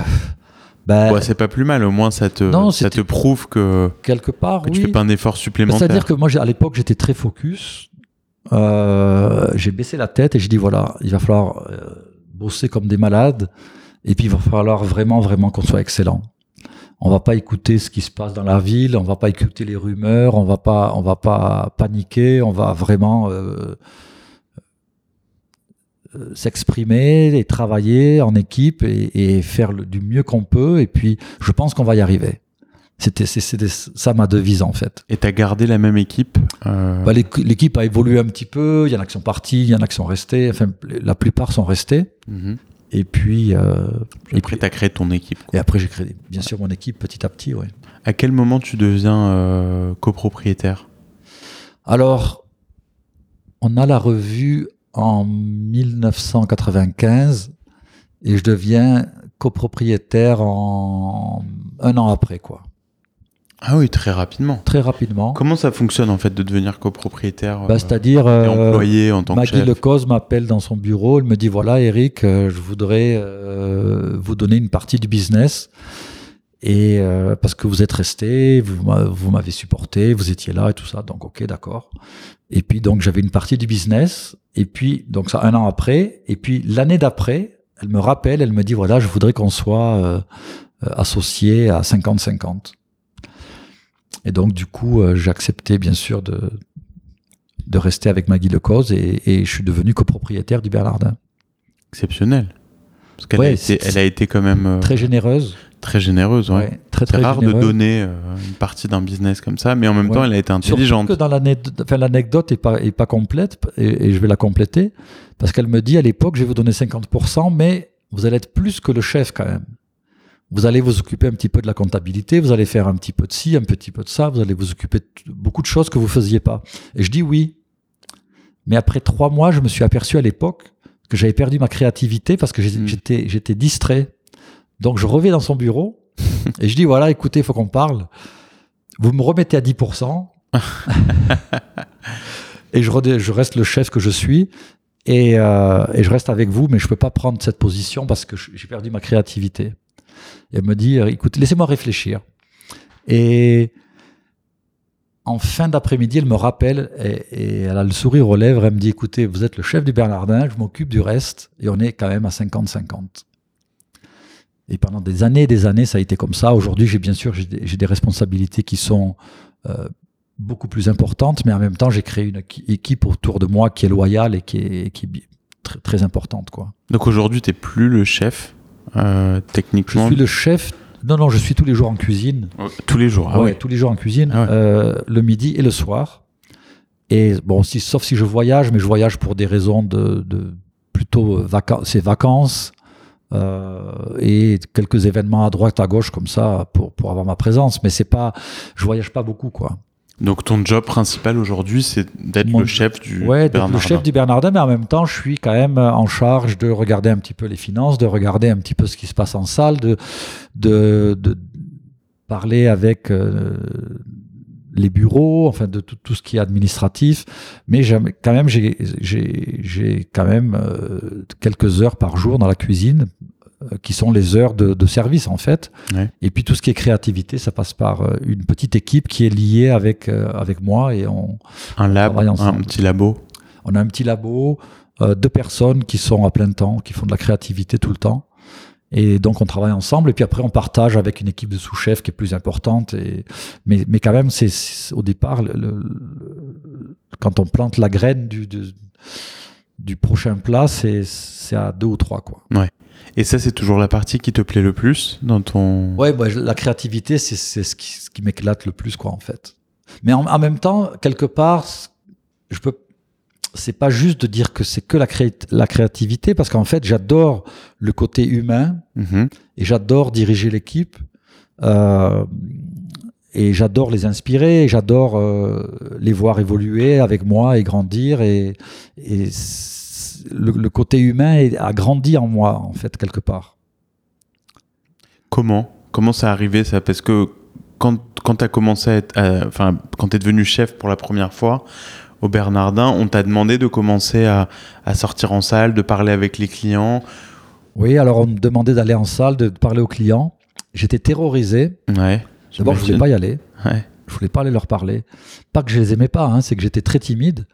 ben, ouais, c'est pas plus mal, au moins ça te, non, ça te prouve que, quelque part, que oui. tu fais pas un effort supplémentaire. C'est-à-dire que moi, à l'époque, j'étais très focus. euh, j'ai baissé la tête et j'ai dit voilà, il va falloir euh, bosser comme des malades et puis il va falloir vraiment, vraiment qu'on soit excellent. On va pas écouter ce qui se passe dans la ville, on va pas écouter les rumeurs, on va pas, on va pas paniquer, on va vraiment euh, euh, s'exprimer et travailler en équipe et, et faire le, du mieux qu'on peut. Et puis, je pense qu'on va y arriver. C'était, c'était ça ma devise en fait. Et t'as gardé la même équipe euh... bah, l'équipe a évolué un petit peu. Il y en a qui sont partis, il y en a qui sont restés. Enfin, la plupart sont restés. Mm-hmm. Et puis, euh, et après, tu as créé ton équipe. Quoi. Et après, j'ai créé, bien sûr, mon équipe petit à petit. Ouais. À quel moment tu deviens euh, copropriétaire ? Alors, on a la revue en mille neuf cent quatre-vingt-quinze et je deviens copropriétaire en un an après, quoi. Ah oui, très rapidement. Très rapidement. Comment ça fonctionne en fait de devenir copropriétaire ? Bah, c'est-à-dire, euh, employé en tant que chef. Maguy Le Coze m'appelle dans son bureau, il me dit voilà Eric, euh, je voudrais euh, vous donner une partie du business et euh, parce que vous êtes resté, vous, vous m'avez supporté, vous étiez là et tout ça, donc ok d'accord. Et puis donc j'avais une partie du business et puis donc ça un an après et puis l'année d'après, elle me rappelle, elle me dit voilà je voudrais qu'on soit euh, associé à cinquante cinquante. Et donc, du coup, euh, j'ai accepté, bien sûr, de, de rester avec Maguy Le Coze et, et je suis devenu copropriétaire du Bernardin. Exceptionnel. Parce qu'elle ouais, a, été, elle a été quand même... Euh, très généreuse. Très généreuse, oui. Ouais, très, très c'est rare généreuse. De donner euh, une partie d'un business comme ça, mais en même ouais. temps, elle a été intelligente. Surtout que dans l'anecdote, enfin, l'anecdote n'est pas, est pas complète, et, et je vais la compléter, parce qu'elle me dit, à l'époque, je vais vous donner cinquante pour cent, mais vous allez être plus que le chef quand même. Vous allez vous occuper un petit peu de la comptabilité, vous allez faire un petit peu de ci, un petit peu de ça, vous allez vous occuper de beaucoup de choses que vous ne faisiez pas. Et je dis oui. Mais après trois mois, je me suis aperçu à l'époque que j'avais perdu ma créativité parce que j'étais, j'étais distrait. Donc je reviens dans son bureau et je dis voilà, écoutez, il faut qu'on parle. Vous me remettez à dix pour cent et je, re- je reste le chef que je suis. Et, euh, et je reste avec vous, mais je ne peux pas prendre cette position parce que j'ai perdu ma créativité. Et elle me dit, écoute, laissez-moi réfléchir. Et en fin d'après-midi, elle me rappelle et, et elle a le sourire aux lèvres. Elle me dit, écoutez, vous êtes le chef du Bernardin, je m'occupe du reste et on est quand même à cinquante cinquante. Et pendant des années et des années, ça a été comme ça. Aujourd'hui, j'ai bien sûr j'ai des, j'ai des responsabilités qui sont euh, beaucoup plus importantes, mais en même temps, j'ai créé une équipe autour de moi qui est loyale et qui est, qui est très, très importante, quoi. Donc aujourd'hui, tu n'es plus le chef ? Euh, techniquement. Je suis le chef. Non, non, je suis tous les jours en cuisine. Oh, tous les jours. Ah ouais, ouais. Tous les jours en cuisine, ah ouais. euh, le midi et le soir. Et bon, si, sauf si je voyage, mais je voyage pour des raisons de, de plutôt vacances, c'est vacances euh, et quelques événements à droite, à gauche comme ça pour pour avoir ma présence. Mais c'est pas, je voyage pas beaucoup, quoi. Donc ton job principal aujourd'hui, c'est d'être Mon, le chef du ouais, Bernardin. Oui, d'être le chef du Bernardin, mais en même temps, je suis quand même en charge de regarder un petit peu les finances, de regarder un petit peu ce qui se passe en salle, de, de, de parler avec euh, les bureaux, enfin de tout, tout ce qui est administratif. Mais quand même, j'ai, j'ai, j'ai quand même euh, quelques heures par jour dans la cuisine, qui sont les heures de, de service en fait. Ouais. Et puis tout ce qui est créativité, ça passe par une petite équipe qui est liée avec, euh, avec moi et on, un lab, on un petit labo. On a un petit labo, euh, deux personnes qui sont à plein temps, qui font de la créativité tout le temps. Et donc on travaille ensemble et puis après on partage avec une équipe de sous-chefs qui est plus importante. Et, mais, mais quand même, c'est, c'est au départ, le, le, quand on plante la graine du, du, du prochain plat, c'est, c'est à deux ou trois, quoi. Ouais. Et ça, c'est toujours la partie qui te plaît le plus dans ton... Ouais, bah, la créativité, c'est, c'est ce qui, ce qui m'éclate le plus, quoi, en fait. Mais en, en même temps, quelque part, je peux... c'est pas juste de dire que c'est que la, cré... la créativité, parce qu'en fait, j'adore le côté humain, mmh. et j'adore diriger l'équipe, euh, et j'adore les inspirer, et j'adore euh, les voir évoluer avec moi et grandir, et... et Le, le côté humain a grandi en moi, en fait, quelque part. Comment ? Comment ça est arrivé, ça ? Parce que quand, quand tu as commencé à être... À, enfin, quand tu es devenu chef pour la première fois au Bernardin, on t'a demandé de commencer à, à sortir en salle, de parler avec les clients. Oui, alors on me demandait d'aller en salle, de parler aux clients. J'étais terrorisé. Ouais, d'abord, je ne voulais pas y aller. Ouais. Je ne voulais pas aller leur parler. Pas que je ne les aimais pas, hein, c'est que j'étais très timide.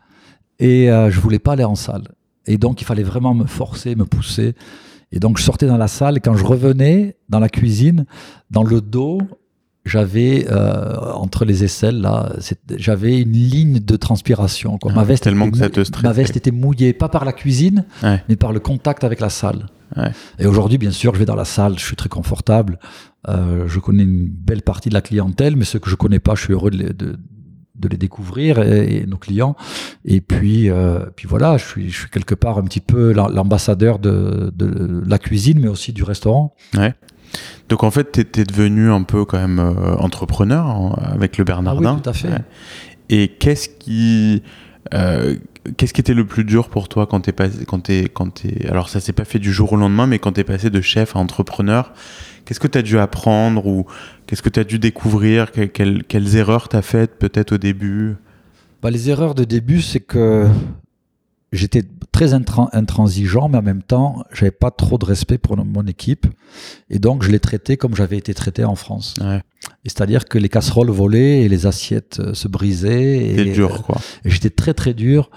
Et euh, je voulais pas aller en salle. Et donc, il fallait vraiment me forcer, me pousser. Et donc, je sortais dans la salle. Et quand je revenais dans la cuisine, dans le dos, j'avais, euh, entre les aisselles, là, c'est, j'avais une ligne de transpiration. Quoi. Ah, ma veste tellement était, que ça te stressait. Ma veste était mouillée, pas par la cuisine, ouais. mais par le contact avec la salle. Ouais. Et aujourd'hui, bien sûr, je vais dans la salle, je suis très confortable. Euh, je connais une belle partie de la clientèle, mais ceux que je connais pas, je suis heureux de... Les, de de les découvrir et, et nos clients. Et puis, euh, puis voilà, je suis, je suis quelque part un petit peu l'ambassadeur de, de la cuisine, mais aussi du restaurant. Ouais. Donc en fait, tu es devenu un peu quand même euh, entrepreneur en, avec Le Bernardin. Ah oui, tout à fait. Ouais. Et qu'est-ce qui, euh, qu'est-ce qui était le plus dur pour toi quand t'es passé, quand t'es, quand t'es, alors ça s'est pas fait du jour au lendemain, mais quand t'es passé de chef à entrepreneur, qu'est-ce que tu as dû apprendre ou qu'est-ce que tu as dû découvrir? que, quelles, quelles erreurs tu as faites peut-être au début? Bah, les erreurs de début, c'est que j'étais très intran- intransigeant, mais en même temps, je n'avais pas trop de respect pour no- mon équipe. Et donc, je les traitais comme j'avais été traité en France. Ouais. Et c'est-à-dire que les casseroles volaient et les assiettes euh, se brisaient. Et, C'était dur, quoi. Et j'étais très, très dur.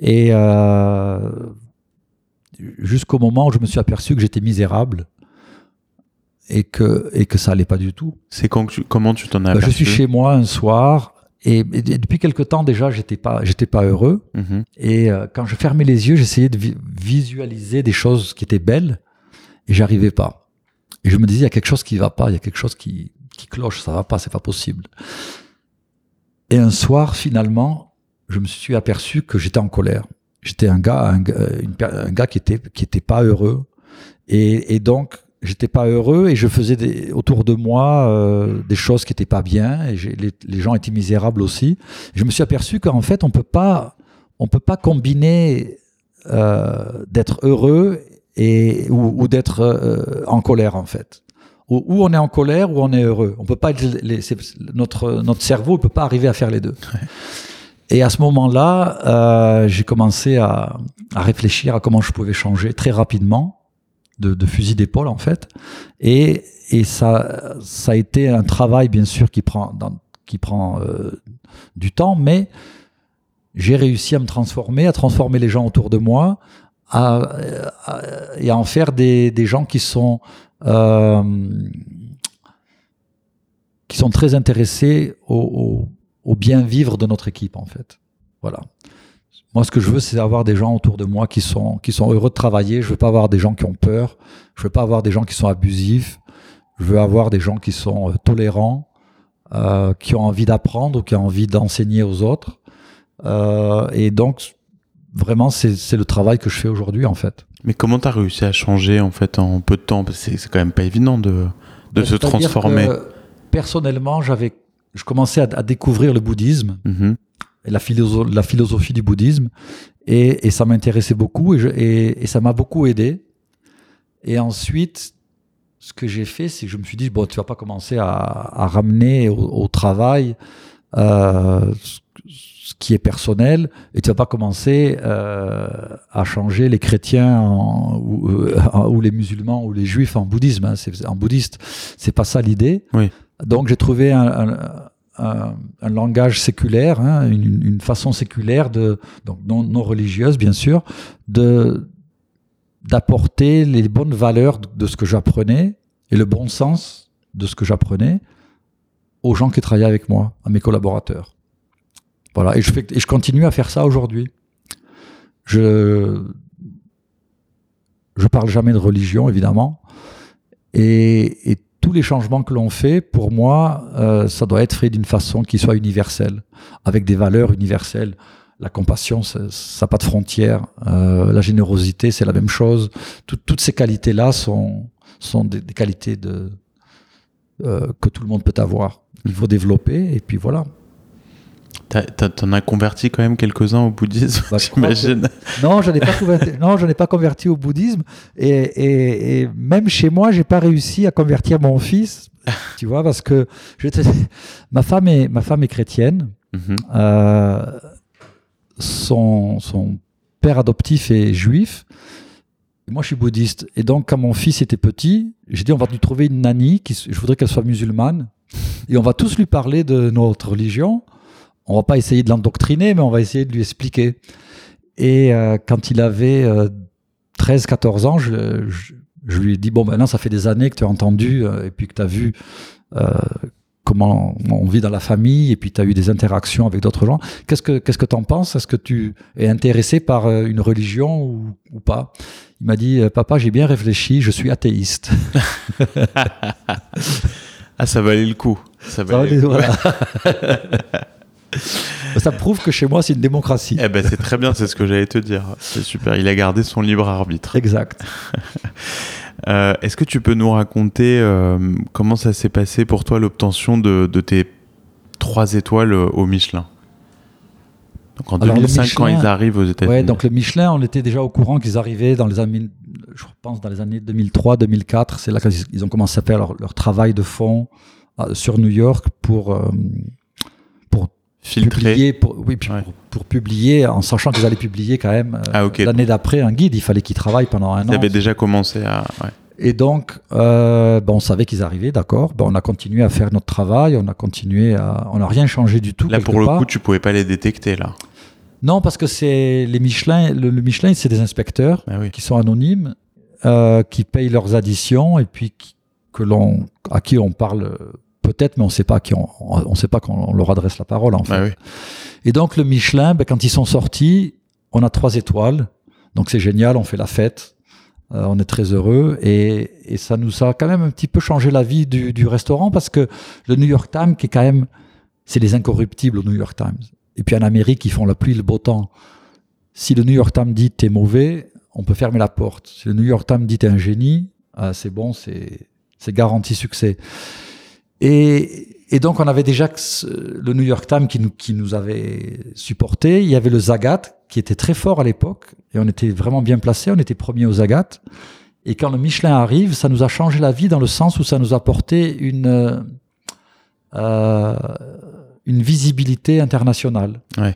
Et euh, jusqu'au moment où je me suis aperçu que j'étais misérable. Et que, et que ça allait pas du tout. C'est quand tu, comment tu t'en as aperçu? Je suis chez moi un soir, et, et, et depuis quelque temps déjà, j'étais pas, j'étais pas heureux. Mmh. Et euh, quand je fermais les yeux, j'essayais de vi- visualiser des choses qui étaient belles, et j'arrivais pas. Et je me disais, il y a quelque chose qui va pas, il y a quelque chose qui, qui cloche, ça va pas, c'est pas possible. Et un soir, finalement, je me suis aperçu que j'étais en colère. J'étais un gars, un, une, un gars qui était, qui était pas heureux. Et, et donc, j'étais pas heureux et je faisais des, autour de moi euh, des choses qui étaient pas bien et j'ai, les, les gens étaient misérables aussi. Je me suis aperçu qu'en fait on peut pas on peut pas combiner euh, d'être heureux et ou, ou d'être euh, en colère en fait. Ou, ou on est en colère ou on est heureux. On peut pas être les, c'est, notre notre cerveau peut pas arriver à faire les deux. Ouais. Et à ce moment-là, euh, j'ai commencé à, à réfléchir à comment je pouvais changer très rapidement. De, de fusil d'épaule en fait et et ça ça a été un travail bien sûr qui prend dans, qui prend euh, du temps, mais j'ai réussi à me transformer, à transformer les gens autour de moi à, à, et à en faire des des gens qui sont euh, qui sont très intéressés au, au au bien vivre de notre équipe en fait. Voilà. Moi, ce que je veux, c'est avoir des gens autour de moi qui sont, qui sont heureux de travailler. Je veux pas avoir des gens qui ont peur. Je veux pas avoir des gens qui sont abusifs. Je veux avoir des gens qui sont tolérants, euh, qui ont envie d'apprendre, qui ont envie d'enseigner aux autres. Euh, et donc, vraiment, c'est, c'est le travail que je fais aujourd'hui, en fait. Mais comment t'as réussi à changer, en fait, en peu de temps? Parce que c'est, c'est quand même pas évident de, de se transformer. Que, personnellement, j'avais, je commençais à, à découvrir le bouddhisme. Mmh. La, philo- la philosophie du bouddhisme et, et ça m'intéressait beaucoup et, je, et, et ça m'a beaucoup aidé. Et ensuite, ce que j'ai fait, c'est que je me suis dit bon, tu vas pas commencer à, à ramener au, au travail euh, ce qui est personnel et tu vas pas commencer euh, à changer les chrétiens en, ou, euh, ou les musulmans ou les juifs en bouddhisme. Hein, c'est, en bouddhiste, c'est pas ça l'idée. Oui. Donc j'ai trouvé un, un Un, un langage séculaire, hein, une, une façon séculaire de, donc non, non religieuse bien sûr, de d'apporter les bonnes valeurs de, de ce que j'apprenais et le bon sens de ce que j'apprenais aux gens qui travaillaient avec moi, à mes collaborateurs. Voilà, et je fais, et je continue à faire ça aujourd'hui. Je je parle jamais de religion évidemment et, et tous les changements que l'on fait, pour moi, euh, ça doit être fait d'une façon qui soit universelle, avec des valeurs universelles. La compassion, ça n'a pas de frontières. Euh, la générosité, c'est la même chose. Tout, toutes ces qualités-là sont, sont des, des qualités de, euh, que tout le monde peut avoir. Il faut développer, et puis voilà. T'as, t'as, t'en as converti quand même quelques-uns au bouddhisme, bah, j'imagine. Que... Non, je n'ai pas converti, non, je n'ai pas converti au bouddhisme. Et, et, et même chez moi, je n'ai pas réussi à convertir mon fils, tu vois, parce que je te... ma, femme est, ma femme est chrétienne. Mm-hmm. Euh, son, son père adoptif est juif. Moi, je suis bouddhiste. Et donc, quand mon fils était petit, j'ai dit, on va lui trouver une nanny, qui, je voudrais qu'elle soit musulmane. Et on va tous lui parler de notre religion. On va pas essayer de l'endoctriner, mais on va essayer de lui expliquer. Et euh, quand il avait euh, treize à quatorze ans, je, je, je lui ai dit « Bon, maintenant, ça fait des années que tu as entendu euh, et puis que tu as vu euh, comment on vit dans la famille et puis tu as eu des interactions avec d'autres gens. Qu'est-ce que qu'est-ce que tu en penses? Est-ce que tu es intéressé par euh, une religion ou, ou pas ?» Il m'a dit « Papa, j'ai bien réfléchi, je suis athéiste. » Ah, ça valait le coup. Ça valait, ça valait le coup. Voilà. Ça prouve que chez moi c'est une démocratie. Eh ben c'est très bien, c'est ce que j'allais te dire. C'est super. Il a gardé son libre arbitre. Exact. euh, est-ce que tu peux nous raconter euh, comment ça s'est passé pour toi l'obtention de, de tes trois étoiles au Michelin? Donc en alors deux mille cinq, Michelin, quand ils arrivent aux États-Unis. Ouais, donc le Michelin, on était déjà au courant qu'ils arrivaient dans les années, je pense dans les années deux mille trois, deux mille quatre. C'est là qu'ils ont commencé à faire leur, leur travail de fond sur New York pour euh, filtrer. Publier pour, oui, pour, ouais. pour, pour publier, en sachant qu'ils allaient publier quand même euh, ah, okay. l'année d'après un guide. Il fallait qu'ils travaillent pendant un Ils an. Ils avaient déjà commencé à... Ouais. Et donc, euh, ben on savait qu'ils arrivaient, d'accord. Ben on a continué à faire notre travail, on a continué à... On n'a rien changé du tout. Là, pour le part. coup, tu ne pouvais pas les détecter, là. Non, parce que c'est les Michelin, le, le Michelin, c'est des inspecteurs ah, oui. qui sont anonymes, euh, qui payent leurs additions et puis qui, que l'on, à qui on parle... Peut-être, mais on ne sait pas qui on, on sait pas qu'on leur adresse la parole, en fait. Ah oui. Et donc, le Michelin, ben, quand ils sont sortis, on a trois étoiles. Donc, c'est génial, on fait la fête. Euh, on est très heureux. Et, et ça nous a quand même un petit peu changé la vie du, du restaurant parce que le New York Times, qui est quand même... C'est les incorruptibles au New York Times. Et puis, en Amérique, ils font la pluie, le beau temps. Si le New York Times dit « t'es mauvais », on peut fermer la porte. Si le New York Times dit « t'es un génie euh, », c'est bon, c'est, c'est garanti succès. Et, et donc, on avait déjà le New York Times qui nous, qui nous avait supporté. Il y avait le Zagat qui était très fort à l'époque et on était vraiment bien placés. On était premiers au Zagat. Et quand le Michelin arrive, ça nous a changé la vie dans le sens où ça nous a apporté une, euh, une visibilité internationale. Ouais.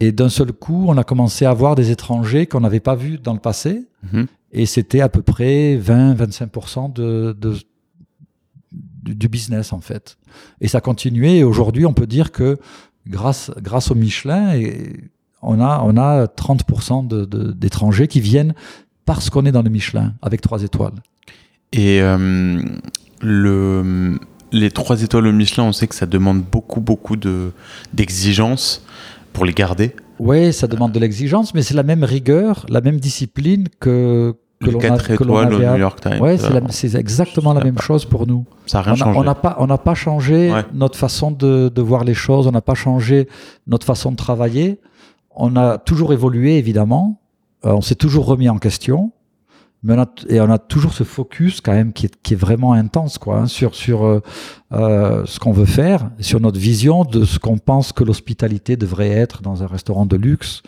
Et d'un seul coup, on a commencé à voir des étrangers qu'on n'avait pas vus dans le passé. Mmh. Et c'était à peu près vingt à vingt-cinq pour cent de... de du business en fait. Et ça continuait et aujourd'hui on peut dire que grâce, grâce au Michelin et on, a, on a trente pour cent de, de, d'étrangers qui viennent parce qu'on est dans le Michelin avec trois étoiles. Et euh, le, les trois étoiles au Michelin, on sait que ça demande beaucoup beaucoup de, d'exigence pour les garder. Oui, ça demande de l'exigence mais c'est la même rigueur, la même discipline que Que l'on, a, que l'on avait à... New York Times. Ouais, c'est, la, c'est exactement la même pas. chose pour nous. Ça n'a rien on a, changé. On n'a pas, on n'a pas changé ouais. notre façon de, de voir les choses. On n'a pas changé notre façon de travailler. On a toujours évolué, évidemment. Euh, on s'est toujours remis en question. Mais on a, et on a toujours ce focus quand même qui est, qui est vraiment intense quoi, hein, sur, sur euh, euh, ce qu'on veut faire, sur notre vision de ce qu'on pense que l'hospitalité devrait être dans un restaurant de luxe.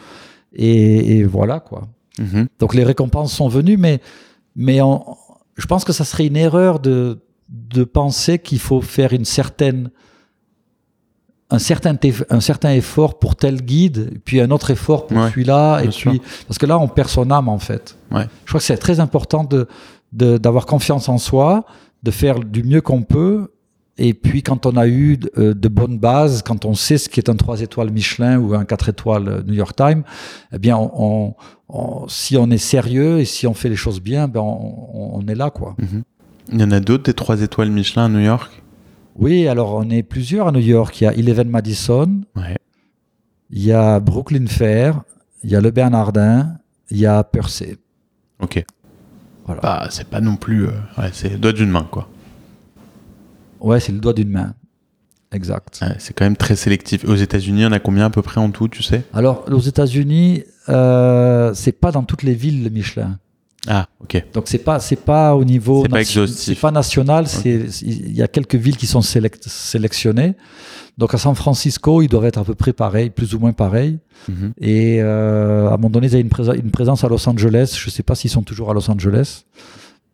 Et, et voilà quoi. Mmh. Donc les récompenses sont venues, mais, mais on, je pense que ça serait une erreur de, de penser qu'il faut faire une certaine, un, certain tef, un certain effort pour tel guide, puis un autre effort pour ouais, celui-là, et puis, parce que là on perd son âme en fait. Ouais. Je crois que c'est très important de, de, d'avoir confiance en soi, de faire du mieux qu'on peut. Et puis, quand on a eu de, de bonnes bases, quand on sait ce qu'est un trois étoiles Michelin ou un quatre étoiles New York Times, eh bien, on, on, on, si on est sérieux et si on fait les choses bien, ben on, on est là, quoi. Mmh. Il y en a d'autres des trois étoiles Michelin à New York? Oui, alors on est plusieurs à New York. Il y a Eleven Madison, ouais. Il y a Brooklyn Fair, il y a Le Bernardin, il y a Per Se. Ok. Voilà. Bah, c'est pas non plus... Euh, ouais, c'est le doigt d'une main, quoi. Ouais, c'est le doigt d'une main. Exact. Ouais, c'est quand même très sélectif. Aux États-Unis, on a combien à peu près en tout, tu sais? Alors, aux États-Unis, euh, c'est pas dans toutes les villes le Michelin. Ah, ok. Donc c'est pas c'est pas au niveau c'est, nation, pas exhaustif. C'est pas national. Okay. C'est il y a quelques villes qui sont sélect- sélectionnées. Donc à San Francisco, ils doivent être à peu près pareil, plus ou moins pareil. Mm-hmm. Et euh, à un moment donné, ils avaient une, pré- une présence à Los Angeles. Je sais pas s'ils sont toujours à Los Angeles.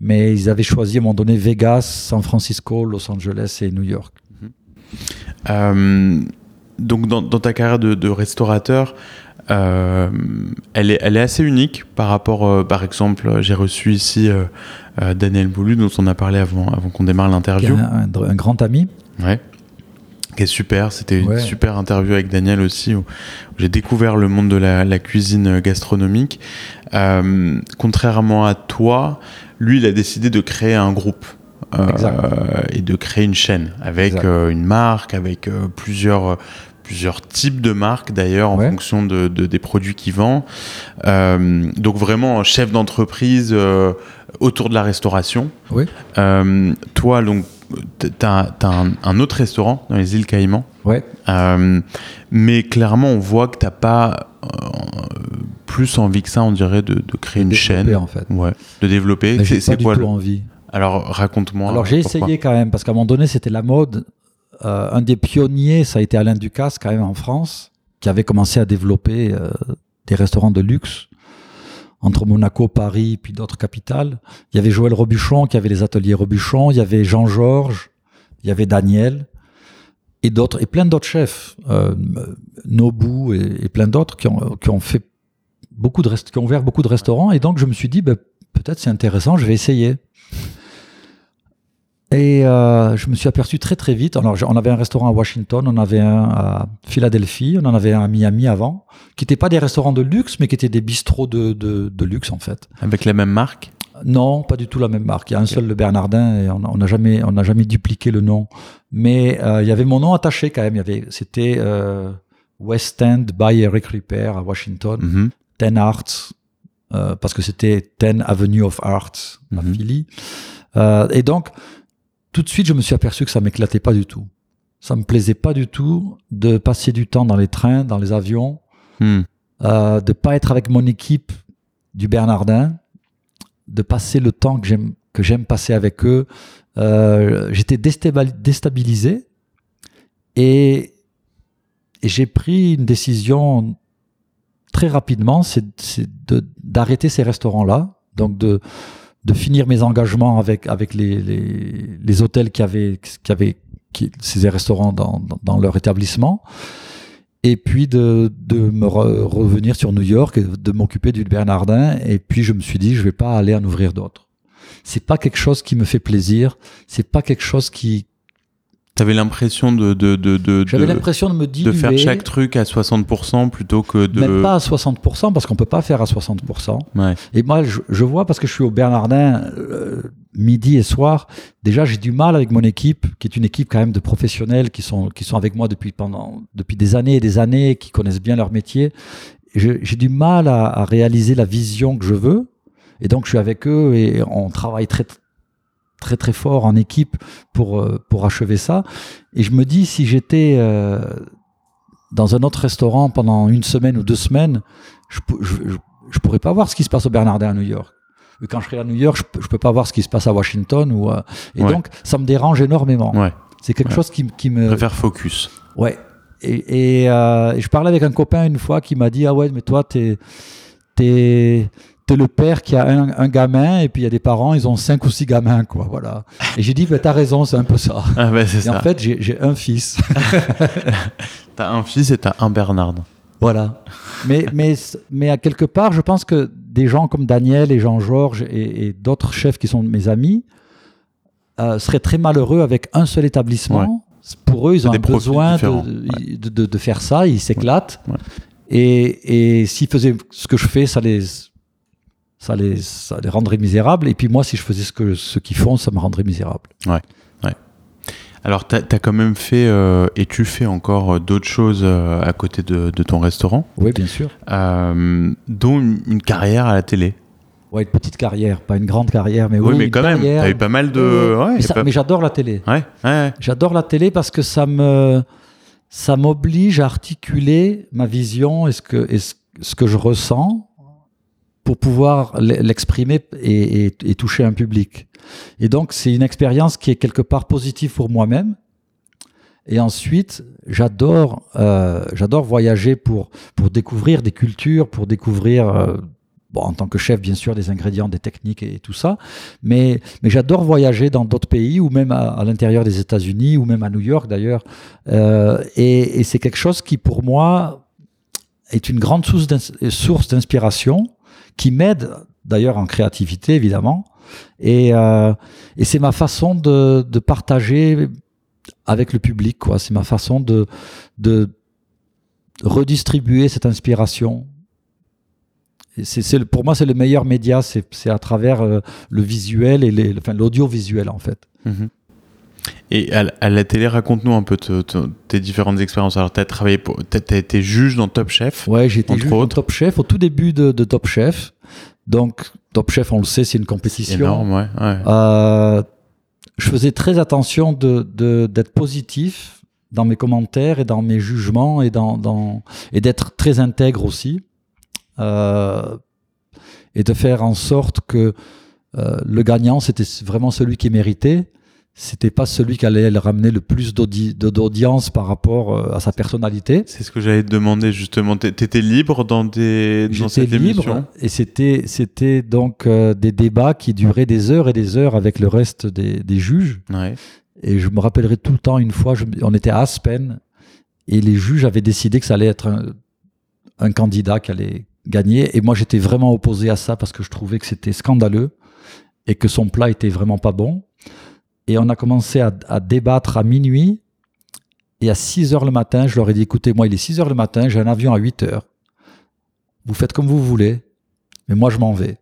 Mais ils avaient choisi à un moment donné Vegas, San Francisco, Los Angeles et New York. Mmh. Euh, donc dans, dans ta carrière de, de restaurateur, euh, elle est, elle est assez unique par rapport, euh, par exemple, j'ai reçu ici euh, euh, Daniel Bouley dont on a parlé avant, avant qu'on démarre l'interview. Un, un, un grand ami. Ouais. qui est super. C'était ouais. une super interview avec Daniel aussi, où, où j'ai découvert le monde de la, la cuisine gastronomique. Euh, contrairement à toi, lui, il a décidé de créer un groupe. Euh, et de créer une chaîne avec euh, une marque, avec euh, plusieurs, plusieurs types de marques d'ailleurs en ouais. fonction de, de, des produits qu'il vend. Euh, donc vraiment chef d'entreprise euh, autour de la restauration. Oui. Euh, toi, donc, t'as, t'as un, un autre restaurant dans les îles Caïmans. Ouais. Euh, mais clairement, on voit que t'as pas... Euh, plus envie que ça, on dirait, de, de créer de une chaîne. En fait. Ouais. De développer. Mais j'ai c'est, pas c'est du quoi tout le... envie. Alors, raconte-moi. Alors, j'ai pourquoi. essayé quand même, parce qu'à un moment donné, c'était la mode. Euh, un des pionniers, ça a été Alain Ducasse, quand même, en France, qui avait commencé à développer euh, des restaurants de luxe entre Monaco, Paris, puis d'autres capitales. Il y avait Joël Robuchon, qui avait les ateliers Robuchon. Il y avait Jean-Georges. Il y avait Daniel. Et d'autres, et plein d'autres chefs, euh, Nobu et, et plein d'autres, qui ont, qui ont fait beaucoup de rest- qui ont ouvert beaucoup de restaurants. Et donc, je me suis dit, ben, peut-être c'est intéressant, je vais essayer. Et euh, je me suis aperçu très très vite. Alors, on avait un restaurant à Washington, on avait un à Philadelphie, on en avait un à Miami avant, qui n'étaient pas des restaurants de luxe, mais qui étaient des bistrots de, de, de luxe en fait. Avec la même marque ? Non, pas du tout la même marque. Il y a un okay. seul, Le Bernardin, et on n'a jamais, on n'a jamais dupliqué le nom. Mais euh, il y avait mon nom attaché quand même. Il y avait, c'était euh, West End by Eric Ripert à Washington, mm-hmm. Ten Arts, euh, parce que c'était Ten Avenue of Arts mm-hmm. à Philly. Euh, et donc, tout de suite, je me suis aperçu que ça m'éclatait pas du tout. Ça me plaisait pas du tout de passer du temps dans les trains, dans les avions, mm. euh, de pas être avec mon équipe du Bernardin, de passer le temps que j'aime, que j'aime passer avec eux. Euh, j'étais déstabilisé et, et j'ai pris une décision très rapidement, c'est, c'est de, d'arrêter ces restaurants-là, donc de, de finir mes engagements avec, avec les, les, les hôtels qui avaient, qui avaient qui, ces restaurants dans, dans, dans leur établissement. Et puis de, de me re- revenir sur New York, et de m'occuper du Bernardin. Et puis je me suis dit, je vais pas aller en ouvrir d'autres. C'est pas quelque chose qui me fait plaisir. C'est pas quelque chose qui. T'avais l'impression de de de de. J'avais de, l'impression de me diluer. De faire chaque truc à soixante pour cent plutôt que de. Même pas à soixante pour cent parce qu'on peut pas faire à soixante pour cent. Ouais. Et moi, je, je vois parce que je suis au Bernardin euh, midi et soir. Déjà, j'ai du mal avec mon équipe, qui est une équipe quand même de professionnels qui sont qui sont avec moi depuis pendant depuis des années et des années, qui connaissent bien leur métier. Je, j'ai du mal à, à réaliser la vision que je veux. Et donc, je suis avec eux et on travaille très très très fort en équipe pour pour achever ça. Et je me dis, si j'étais euh, dans un autre restaurant pendant une semaine ou deux semaines, je, je, je, je pourrais pas voir ce qui se passe au Bernardin à New York. Et quand je serai à New York, je, je peux pas voir ce qui se passe à Washington ou euh, et ouais. donc ça me dérange énormément. Ouais. C'est quelque ouais. chose qui qui me préfère focus. Ouais. Et et, euh, et je parlais avec un copain une fois qui m'a dit, ah ouais, mais toi t'es t'es c'est le père qui a un, un gamin et puis il y a des parents, ils ont cinq ou six gamins, quoi, voilà. Et j'ai dit, bah, t'as raison, c'est un peu ça. Ah bah, c'est et ça. En fait, j'ai, j'ai un fils. T'as un fils et t'as un Bernardin. Voilà. Mais, mais, mais à quelque part, je pense que des gens comme Daniel et Jean-Georges et, et d'autres chefs qui sont mes amis euh, seraient très malheureux avec un seul établissement. Ouais. Pour eux, ils ont un besoin de, ouais. de, de, de faire ça, ils s'éclatent. Ouais. Et, et s'ils faisaient ce que je fais, ça les... Ça les, ça les rendrait misérables. Et puis moi, si je faisais ce, que, ce qu'ils font, ça me rendrait misérable. Ouais, ouais. Alors, t'as, t'as quand même fait, euh, et tu fais encore d'autres choses euh, à côté de, de ton restaurant. Oui, bien sûr. Euh, dont une, une carrière à la télé. Ouais, une petite carrière, pas une grande carrière, mais oui, oui mais une quand carrière. Même, t'as eu pas mal de... Euh, ouais, mais, ça, pas... mais j'adore la télé. Ouais, ouais, ouais. J'adore la télé parce que ça, me, ça m'oblige à articuler ma vision et ce que, et ce, ce que je ressens, pour pouvoir l'exprimer et, et, et toucher un public. Et donc, c'est une expérience qui est quelque part positive pour moi-même. Et ensuite, j'adore, euh, j'adore voyager pour, pour découvrir des cultures, pour découvrir, euh, bon, en tant que chef, bien sûr, des ingrédients, des techniques et, et tout ça. Mais, mais j'adore voyager dans d'autres pays, ou même à, à l'intérieur des États-Unis, ou même à New York, d'ailleurs. Euh, et, et c'est quelque chose qui, pour moi, est une grande source, d'ins- source d'inspiration, qui m'aide d'ailleurs en créativité évidemment et, euh, et c'est ma façon de, de partager avec le public, quoi. C'est ma façon de, de redistribuer cette inspiration. Et c'est, c'est, pour moi, c'est le meilleur média, c'est, c'est à travers euh, le visuel et les, enfin, l'audiovisuel, en fait. Mmh. Et à, à la télé, raconte-nous un peu te, te, tes différentes expériences. Alors, tu as travaillé pour, t'as, t'as été juge dans Top Chef. Ouais, j'ai été juge dans Top Chef au tout début de, de Top Chef. Donc, Top Chef, on le sait, c'est une compétition. C'est énorme, ouais. ouais. Euh, je faisais très attention de, de, d'être positif dans mes commentaires et dans mes jugements et, dans, dans, et d'être très intègre aussi. Euh, et de faire en sorte que euh, le gagnant, c'était vraiment celui qui méritait. C'était pas celui qui allait ramener le plus d'audi- d'audience par rapport à sa personnalité. C'est ce que j'allais te demander justement. T'étais libre dans, des, dans cette émission ? J'étais libre et c'était, c'était donc euh, des débats qui duraient des heures et des heures avec le reste des, des juges. Ouais. Et je me rappellerai tout le temps, une fois, je, on était à Aspen et les juges avaient décidé que ça allait être un, un candidat qui allait gagner. Et moi, j'étais vraiment opposé à ça parce que je trouvais que c'était scandaleux et que son plat était vraiment pas bon. Et on a commencé à, à débattre à minuit. Et à six heures le matin, je leur ai dit, écoutez, moi, il est six heures le matin, j'ai un avion à huit heures. Vous faites comme vous voulez, mais moi, je m'en vais.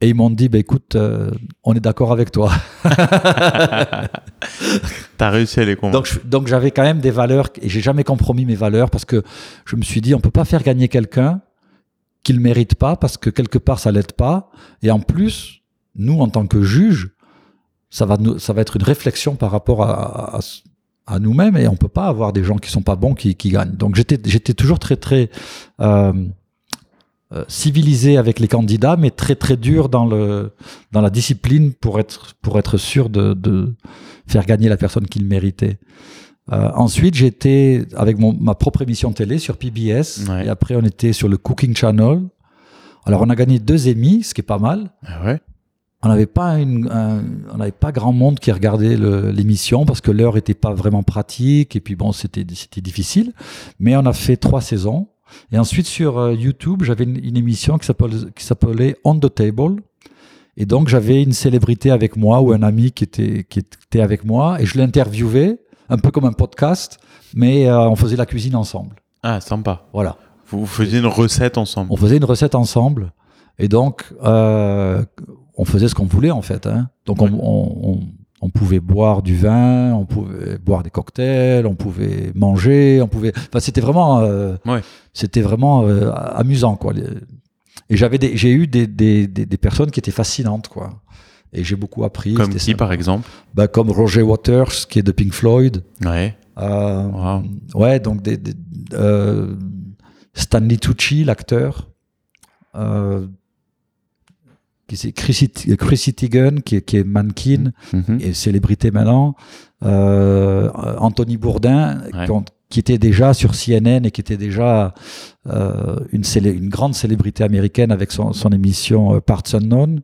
Et ils m'ont dit, bah, écoute, euh, on est d'accord avec toi. T'as réussi à les convaincre. Donc, je, donc, j'avais quand même des valeurs, et j'ai jamais compromis mes valeurs, parce que je me suis dit, on peut pas faire gagner quelqu'un qu'il mérite pas, parce que quelque part, ça l'aide pas. Et en plus, nous, en tant que juges, Ça va, ça va être une réflexion par rapport à, à, à nous-mêmes et on ne peut pas avoir des gens qui ne sont pas bons qui, qui gagnent. Donc j'étais, j'étais toujours très, très euh, euh, civilisé avec les candidats, mais très, très dur dans, le, dans la discipline pour être, pour être sûr de, de faire gagner la personne qu'il méritait. Euh, ensuite, j'étais avec mon, ma propre émission télé sur P B S ouais. et après on était sur le Cooking Channel. Alors on a gagné deux Emmy, ce qui est pas mal. Ah ouais. On n'avait pas, pas grand monde qui regardait le, l'émission parce que l'heure n'était pas vraiment pratique et puis bon, c'était, c'était difficile. Mais on a fait trois saisons. Et ensuite, sur YouTube, j'avais une, une émission qui s'appelait, qui s'appelait On the Table. Et donc, j'avais une célébrité avec moi ou un ami qui était, qui était avec moi et je l'interviewais, un peu comme un podcast, mais euh, on faisait la cuisine ensemble. Ah, sympa. Voilà. Vous, vous faisiez une recette ensemble. On faisait une recette ensemble. Et donc... Euh, on faisait ce qu'on voulait, en fait. Hein. Donc, on, on, on, on pouvait boire du vin, on pouvait boire des cocktails, on pouvait manger, on pouvait... Enfin, c'était vraiment, euh, ouais. c'était vraiment euh, amusant, quoi. Et j'avais des, j'ai eu des, des, des, des personnes qui étaient fascinantes, quoi. Et j'ai beaucoup appris. Comme qui, ça. Par exemple ben, comme Roger Waters, qui est de Pink Floyd. Ouais. Euh, wow. Ouais, donc des, des, euh, Stanley Tucci, l'acteur. Euh... qui c'est Chris, Chris Teigen qui est, qui est mannequin mm-hmm. et célébrité maintenant euh, Anthony Bourdain ouais. qui, ont, qui était déjà sur C N N et qui était déjà euh, une, célé, une grande célébrité américaine avec son, son émission Parts Unknown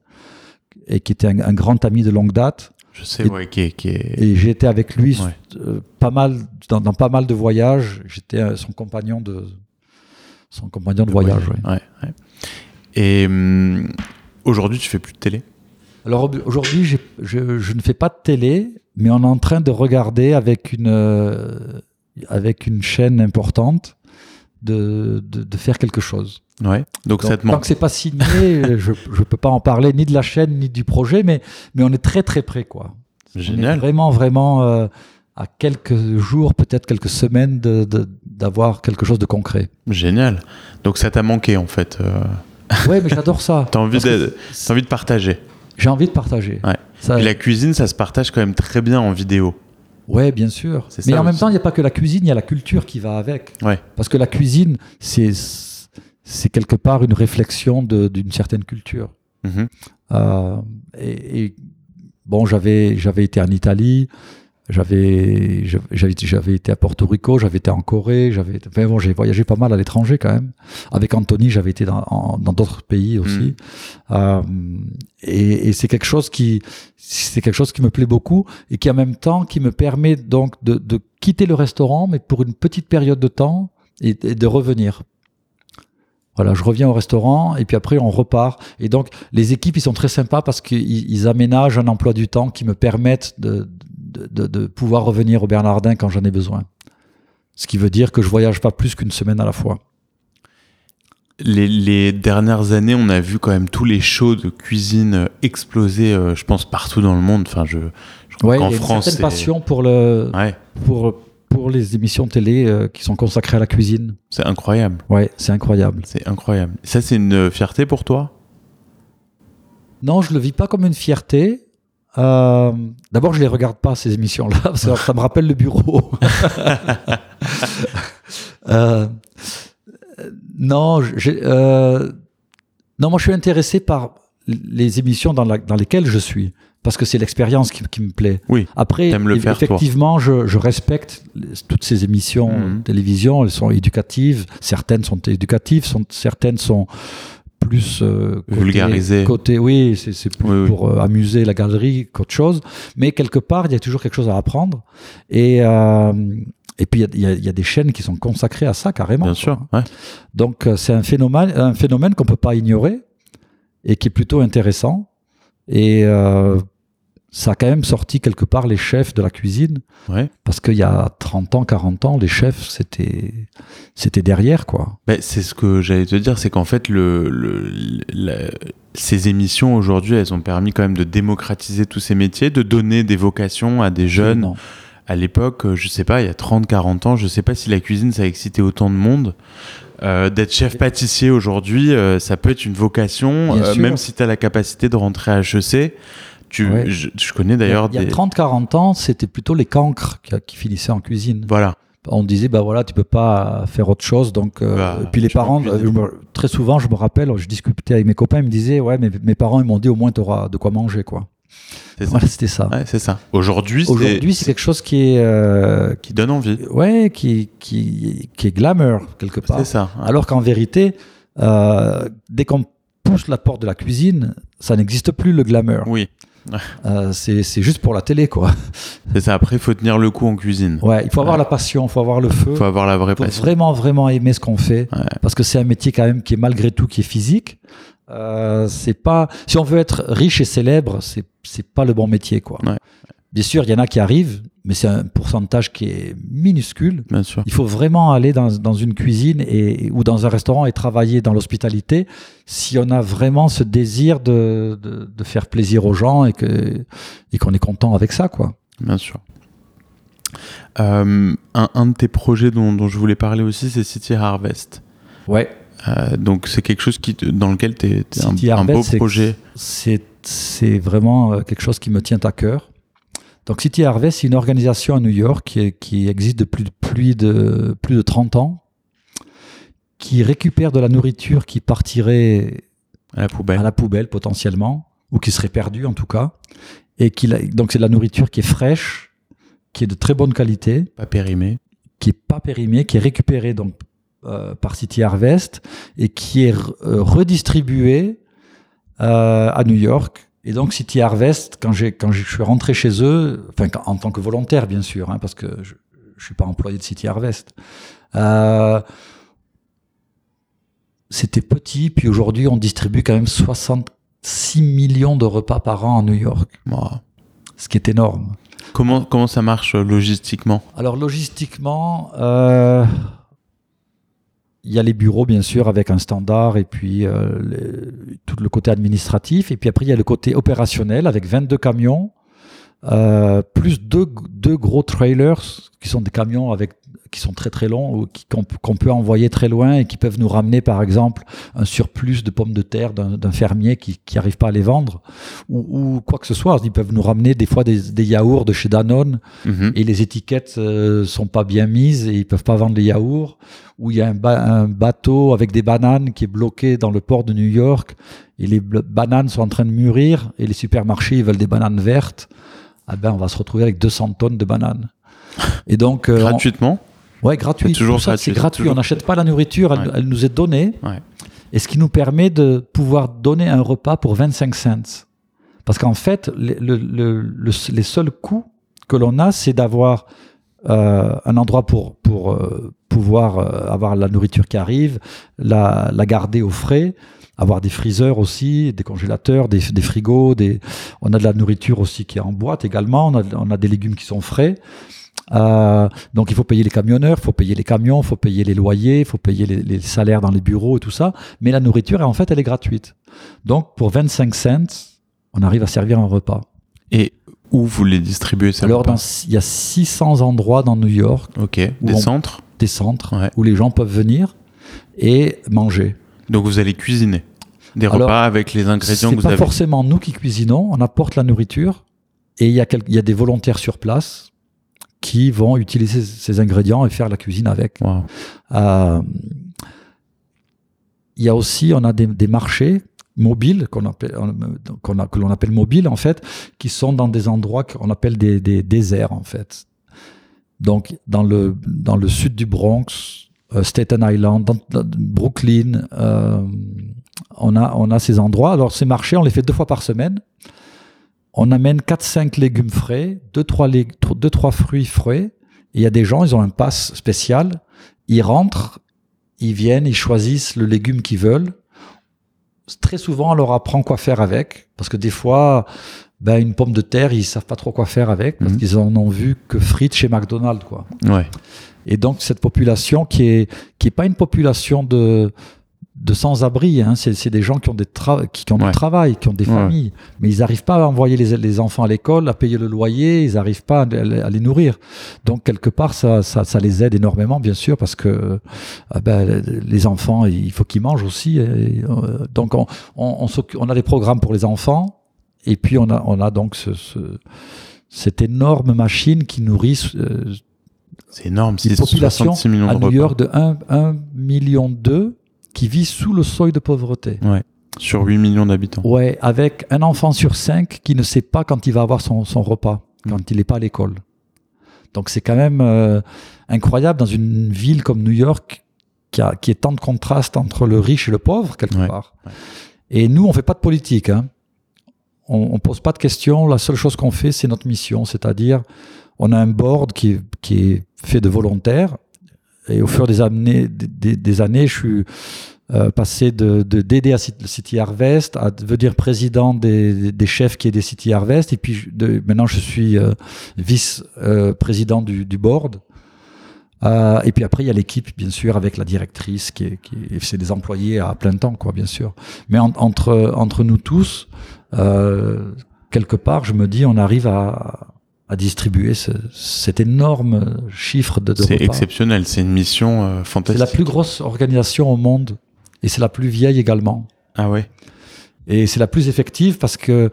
et qui était un, un grand ami de longue date je sais et, ouais, qui est, qui est... et j'ai été avec lui ouais. euh, pas mal, dans, dans pas mal de voyages j'étais euh, son compagnon de son compagnon de voyage ouais. Ouais. Ouais, ouais. et hum... Aujourd'hui, tu fais plus de télé ? Alors aujourd'hui, j'ai, je, je ne fais pas de télé, mais on est en train de regarder avec une, euh, avec une chaîne importante de, de, de faire quelque chose. Ouais, donc, donc ça te manque. Tant que ce n'est pas signé, je ne peux pas en parler ni de la chaîne ni du projet, mais, mais on est très très près. Quoi. Génial. On est vraiment, vraiment euh, à quelques jours, peut-être quelques semaines de, de, d'avoir quelque chose de concret. Génial. Donc ça t'a manqué en fait euh... Ouais, mais j'adore ça. T'as envie de, t'as envie de partager. J'ai envie de partager. Ouais. Ça... Et la cuisine, ça se partage quand même très bien en vidéo. Ouais, bien sûr. C'est mais en même temps, il n'y a pas que la cuisine, il y a la culture qui va avec. Ouais. Parce que la cuisine, c'est, c'est quelque part une réflexion de, d'une certaine culture. Mm-hmm. Euh, et, et bon, j'avais, j'avais été en Italie, j'avais, j'avais, j'avais été à Porto Rico, j'avais été en Corée, j'avais, été, enfin bon, j'ai voyagé pas mal à l'étranger quand même. Avec Anthony, j'avais été dans, en, dans d'autres pays aussi. Mmh. Euh, et, et c'est quelque chose qui, c'est quelque chose qui me plaît beaucoup et qui en même temps qui me permet donc de, de quitter le restaurant, mais pour une petite période de temps et, et de revenir. Voilà, je reviens au restaurant et puis après on repart. Et donc les équipes, ils sont très sympas parce qu'ils ils aménagent un emploi du temps qui me permettent de, de de, de, de pouvoir revenir au Bernardin quand j'en ai besoin. Ce qui veut dire que je ne voyage pas plus qu'une semaine à la fois. Les, les dernières années, on a vu quand même tous les shows de cuisine exploser, euh, je pense, partout dans le monde. Enfin, je, je crois ouais, qu'en France, il y a une certaine passion pour, le, ouais. pour, pour les émissions télé euh, qui sont consacrées à la cuisine. C'est incroyable. Ouais, c'est incroyable. C'est incroyable. Ça, c'est une fierté pour toi ? Non, je ne le vis pas comme une fierté. Euh, d'abord, je ne les regarde pas, ces émissions-là, parce que ça me rappelle le bureau. euh, non, j'ai, euh, non, moi, je suis intéressé par les émissions dans, la, dans lesquelles je suis, parce que c'est l'expérience qui, qui me plaît. Oui, après, t'aimes le faire, effectivement, je, je respecte les, toutes ces émissions mmh. de télévision. Elles sont éducatives. Certaines sont éducatives, sont, certaines sont... plus euh, côté, vulgarisé côté oui c'est, c'est plus oui, pour oui. Euh, amuser la galerie qu'autre chose, mais quelque part il y a toujours quelque chose à apprendre et euh, et puis il y a, y, a, y a des chaînes qui sont consacrées à ça carrément bien quoi. Sûr ouais. Donc c'est un phénomène un phénomène qu'on peut pas ignorer et qui est plutôt intéressant et euh, ça a quand même sorti quelque part les chefs de la cuisine ouais. Parce qu'il y a trente ans, quarante ans, les chefs c'était, c'était derrière quoi. Bah, c'est ce que j'allais te dire, c'est qu'en fait le, le, la, ces émissions aujourd'hui elles ont permis quand même de démocratiser tous ces métiers, de donner des vocations à des jeunes. Non. À l'époque, je sais pas, il y a trente, quarante ans, je sais pas si la cuisine ça a excité autant de monde. Euh, d'être chef pâtissier aujourd'hui, euh, ça peut être une vocation, euh, même si t'as la capacité de rentrer à H E C. Tu, ouais. je, je connais d'ailleurs il y a, des... il y a trente à quarante ans, c'était plutôt les cancres qui, qui finissaient en cuisine. Voilà. On disait, bah voilà, tu peux pas faire autre chose. Donc, euh, bah, et puis les parents, euh, me, très souvent, je me rappelle, je discutais avec mes copains, ils me disaient, ouais, mais mes parents, ils m'ont dit, au moins, tu auras de quoi manger, quoi. C'est voilà, ça. C'était ça. Ouais, c'est ça. Aujourd'hui, c'est, Aujourd'hui, c'est quelque chose qui est. Euh, qui donne envie. Ouais, qui, qui, qui est glamour, quelque part. C'est ça. Ouais. Alors qu'en vérité, euh, dès qu'on pousse la porte de la cuisine, ça n'existe plus le glamour. Oui. Euh, c'est, c'est juste pour la télé quoi. C'est ça, après il faut tenir le coup en cuisine. Ouais, il faut avoir ouais. la passion, il faut avoir le feu. Il faut avoir la vraie faut passion. Il faut vraiment, vraiment aimer ce qu'on fait ouais. Parce que c'est un métier quand même qui est malgré tout qui est physique. Euh, c'est pas... Si on veut être riche et célèbre, c'est, c'est pas le bon métier quoi. Ouais. Bien sûr, il y en a qui arrivent, mais c'est un pourcentage qui est minuscule. Bien sûr. Il faut vraiment aller dans, dans une cuisine et, ou dans un restaurant et travailler dans l'hospitalité si on a vraiment ce désir de, de, de faire plaisir aux gens et, que, et qu'on est content avec ça, quoi. Bien sûr. Euh, un, un de tes projets dont, dont je voulais parler aussi, c'est City Harvest. Ouais. Euh, donc, c'est quelque chose qui, dans lequel tu es un, un beau c'est, projet. C'est, c'est vraiment quelque chose qui me tient à cœur. Donc City Harvest, c'est une organisation à New York qui, est, qui existe depuis plus de, plus de trente ans, qui récupère de la nourriture qui partirait à la poubelle, à la poubelle potentiellement, ou qui serait perdue en tout cas. Et qui, donc c'est de la nourriture qui est fraîche, qui est de très bonne qualité. Pas périmée. Qui n'est pas périmée, qui est récupérée donc, euh, par City Harvest et qui est re- redistribuée euh, à New York. Et donc City Harvest, quand, j'ai, quand je suis rentré chez eux, enfin en tant que volontaire bien sûr, hein, parce que je ne suis pas employé de City Harvest, euh, c'était petit, puis aujourd'hui on distribue quand même soixante-six millions de repas par an à New York, wow. Ce qui est énorme. Comment, comment ça marche logistiquement ? Alors logistiquement... Euh il y a les bureaux, bien sûr, avec un standard et puis euh, les, tout le côté administratif. Et puis après, il y a le côté opérationnel avec vingt-deux camions, euh, plus deux, deux gros trailers qui sont des camions avec, qui sont très, très longs ou qui, qu'on, qu'on peut envoyer très loin et qui peuvent nous ramener, par exemple, un surplus de pommes de terre d'un, d'un fermier qui n'arrive pas à les vendre ou, ou quoi que ce soit. Ils peuvent nous ramener des fois des, des yaourts de chez Danone mm-hmm. et les étiquettes euh, sont pas bien mises et ils peuvent pas vendre les yaourts. Où il y a un, ba- un bateau avec des bananes qui est bloqué dans le port de New York et les bl- bananes sont en train de mûrir et les supermarchés ils veulent des bananes vertes, ah ben on va se retrouver avec deux cents tonnes de bananes. Et donc euh, gratuitement. On... Ouais, gratuit. C'est toujours pour ça, gratuit. C'est gratuit. Toujours... On n'achète pas la nourriture, elle, ouais. elle nous est donnée. Ouais. Et ce qui nous permet de pouvoir donner un repas pour vingt-cinq cents. Parce qu'en fait, le, le, le, le, les seuls coûts que l'on a, c'est d'avoir euh, un endroit pour, pour euh, pouvoir euh, avoir la nourriture qui arrive, la, la garder au frais, avoir des freezers aussi, des congélateurs, des, des frigos, des... on a de la nourriture aussi qui est en boîte également, on a, on a des légumes qui sont frais. Euh, donc il faut payer les camionneurs, il faut payer les camions, il faut payer les loyers, il faut payer les, les salaires dans les bureaux et tout ça, mais la nourriture en fait elle est gratuite. Donc pour vingt-cinq cents on arrive à servir un repas. Et où vous les distribuez ces Alors, repas Alors il y a six cents endroits dans New York. Ok, des on, centres Des centres ouais. où les gens peuvent venir et manger. Donc vous allez cuisiner des Alors, repas avec les ingrédients que vous avez. C'est pas forcément nous qui cuisinons, on apporte la nourriture et il y, y a des volontaires sur place qui vont utiliser ces ingrédients et faire la cuisine avec. Wow. Euh, y a aussi, on a des, des marchés mobiles, qu'on appelle, qu'on a, que l'on appelle mobiles en fait, qui sont dans des endroits qu'on appelle des, des déserts en fait. Donc dans le, dans le sud du Bronx, euh, Staten Island, dans, dans Brooklyn, euh, on a, on a ces endroits. Alors ces marchés, on les fait deux fois par semaine. On amène quatre cinq légumes frais, deux trois fruits frais. Il y a des gens, ils ont un pass spécial. Ils rentrent, ils viennent, ils choisissent le légume qu'ils veulent. Très souvent, on leur apprend quoi faire avec. Parce que des fois, ben, une pomme de terre, ils ne savent pas trop quoi faire avec. Parce mmh. qu'ils n'en ont vu que frites chez McDonald's. Quoi. Ouais. Et donc, cette population qui n'est qui est pas une population de... de sans-abri, hein. c'est, c'est des gens qui ont, des tra- qui ont ouais. du travail, qui ont des familles, ouais. mais ils n'arrivent pas à envoyer les, les enfants à l'école, à payer le loyer, ils n'arrivent pas à, à les nourrir. Donc, quelque part, ça, ça, ça les aide énormément, bien sûr, parce que euh, ben, les enfants, il faut qu'ils mangent aussi. Et, euh, donc, on, on, on, on a des programmes pour les enfants, et puis on a, on a donc ce, ce, cette énorme machine qui nourrit... Euh, c'est énorme, c'est soixante-six millions de repas. Une population à New York de un virgule deux million qui vit sous le seuil de pauvreté. Ouais, sur huit millions d'habitants. Ouais, avec un enfant sur cinq qui ne sait pas quand il va avoir son, son repas, mmh. quand il n'est pas à l'école. Donc c'est quand même euh, incroyable dans une ville comme New York qui, a, qui est tant de contraste entre le riche et le pauvre, quelque ouais. part. Ouais. Et nous, on ne fait pas de politique. Hein. On ne pose pas de questions. La seule chose qu'on fait, c'est notre mission. C'est-à-dire, on a un board qui, qui est fait de volontaires. Et au fur des années, des, des années je suis euh, passé de, de, d'aider à City Harvest, à devenir président des, des chefs qui aident City Harvest. Et puis de, maintenant, je suis euh, vice-président euh, du, du board. Euh, et puis après, il y a l'équipe, bien sûr, avec la directrice, qui est, qui est, c'est des employés à plein temps, quoi, bien sûr. Mais en, entre, entre nous tous, euh, quelque part, je me dis, on arrive à... à distribuer ce, cet énorme chiffre de, de c'est repas. C'est exceptionnel, c'est une mission euh, fantastique. C'est la plus grosse organisation au monde et c'est la plus vieille également. Ah ouais. Et c'est la plus effective parce que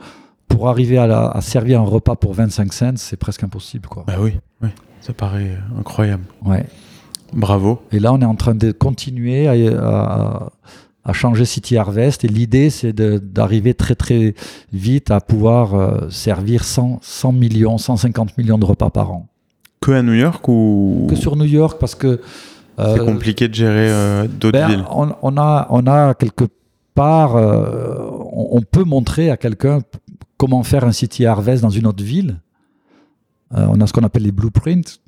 pour arriver à, la, à servir un repas pour vingt-cinq cents, c'est presque impossible, quoi. Bah oui, oui, ça paraît incroyable. Ouais. Bravo. Et là, on est en train de continuer à, à, à changer City Harvest et l'idée, c'est de, d'arriver très très vite à pouvoir euh, servir cent millions, cent cinquante millions de repas par an. Que à New York ou... Que sur New York parce que... Euh, c'est compliqué de gérer euh, d'autres ben, villes. On, on, a, on a quelque part... Euh, on, on peut montrer à quelqu'un comment faire un City Harvest dans une autre ville. Euh, on a ce qu'on appelle les blueprints.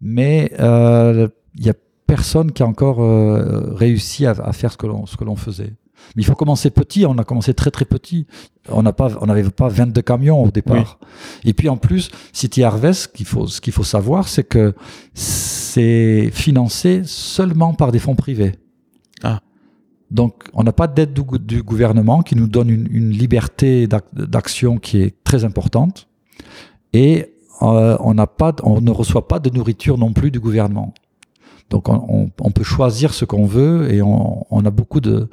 Mais il euh, y a personne qui a encore euh, réussi à, à faire ce que l'on, ce que l'on faisait. Mais il faut commencer petit. On a commencé très très petit. On n'a pas, on n'avait pas vingt-deux camions au départ. Oui. Et puis en plus, City Harvest, ce qu'il faut, ce qu'il faut savoir, c'est que c'est financé seulement par des fonds privés. Ah. Donc, on n'a pas d'aide du, du gouvernement qui nous donne une, une liberté d'ac, d'action qui est très importante. Et euh, on n'a pas, on ne reçoit pas de nourriture non plus du gouvernement. Donc on, on, on peut choisir ce qu'on veut et on, on a beaucoup de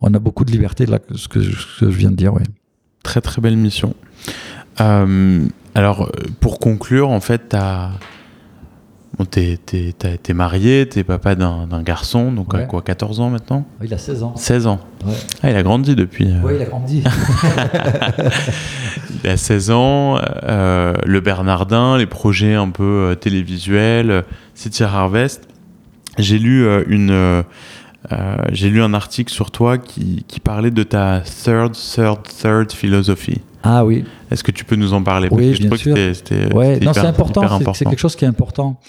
on a beaucoup de liberté là, ce que, ce que je viens de dire. Oui. Très très belle mission. Euh, alors pour conclure, en fait, t'as bon, t'es, t'es, t'as, t'es marié, t'es papa d'un, d'un garçon, donc ouais. à quoi quatorze ans maintenant ? Il a seize ans. seize ans. Ouais. Ah, il a grandi depuis. Oui, il a grandi. Il a seize ans, euh, Le Bernardin, les projets un peu euh, télévisuels, City Harvest. J'ai lu euh, une, euh, Euh, j'ai lu un article sur toi qui, qui parlait de ta third, third, third philosophy. Ah oui. Est-ce que tu peux nous en parler? Parce oui, que je bien crois sûr. Que c'était, c'était, ouais. c'était non, hyper, c'est important. C'est, important. C'est quelque chose qui est important.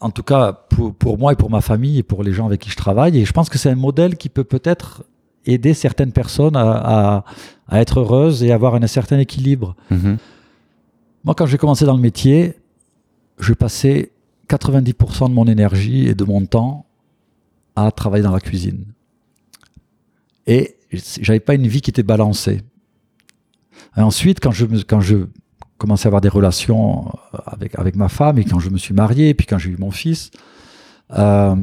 En tout cas, pour, pour moi et pour ma famille et pour les gens avec qui je travaille. Et je pense que c'est un modèle qui peut peut-être aider certaines personnes à, à, à être heureuses et avoir un certain équilibre. Mm-hmm. Moi, quand j'ai commencé dans le métier, je passais quatre-vingt-dix pour cent de mon énergie et de mon temps à travailler dans la cuisine. Et j'avais pas une vie qui était balancée. Et ensuite, quand je, quand je commençais à avoir des relations avec, avec ma femme, et quand je me suis marié, et puis quand j'ai eu mon fils, euh,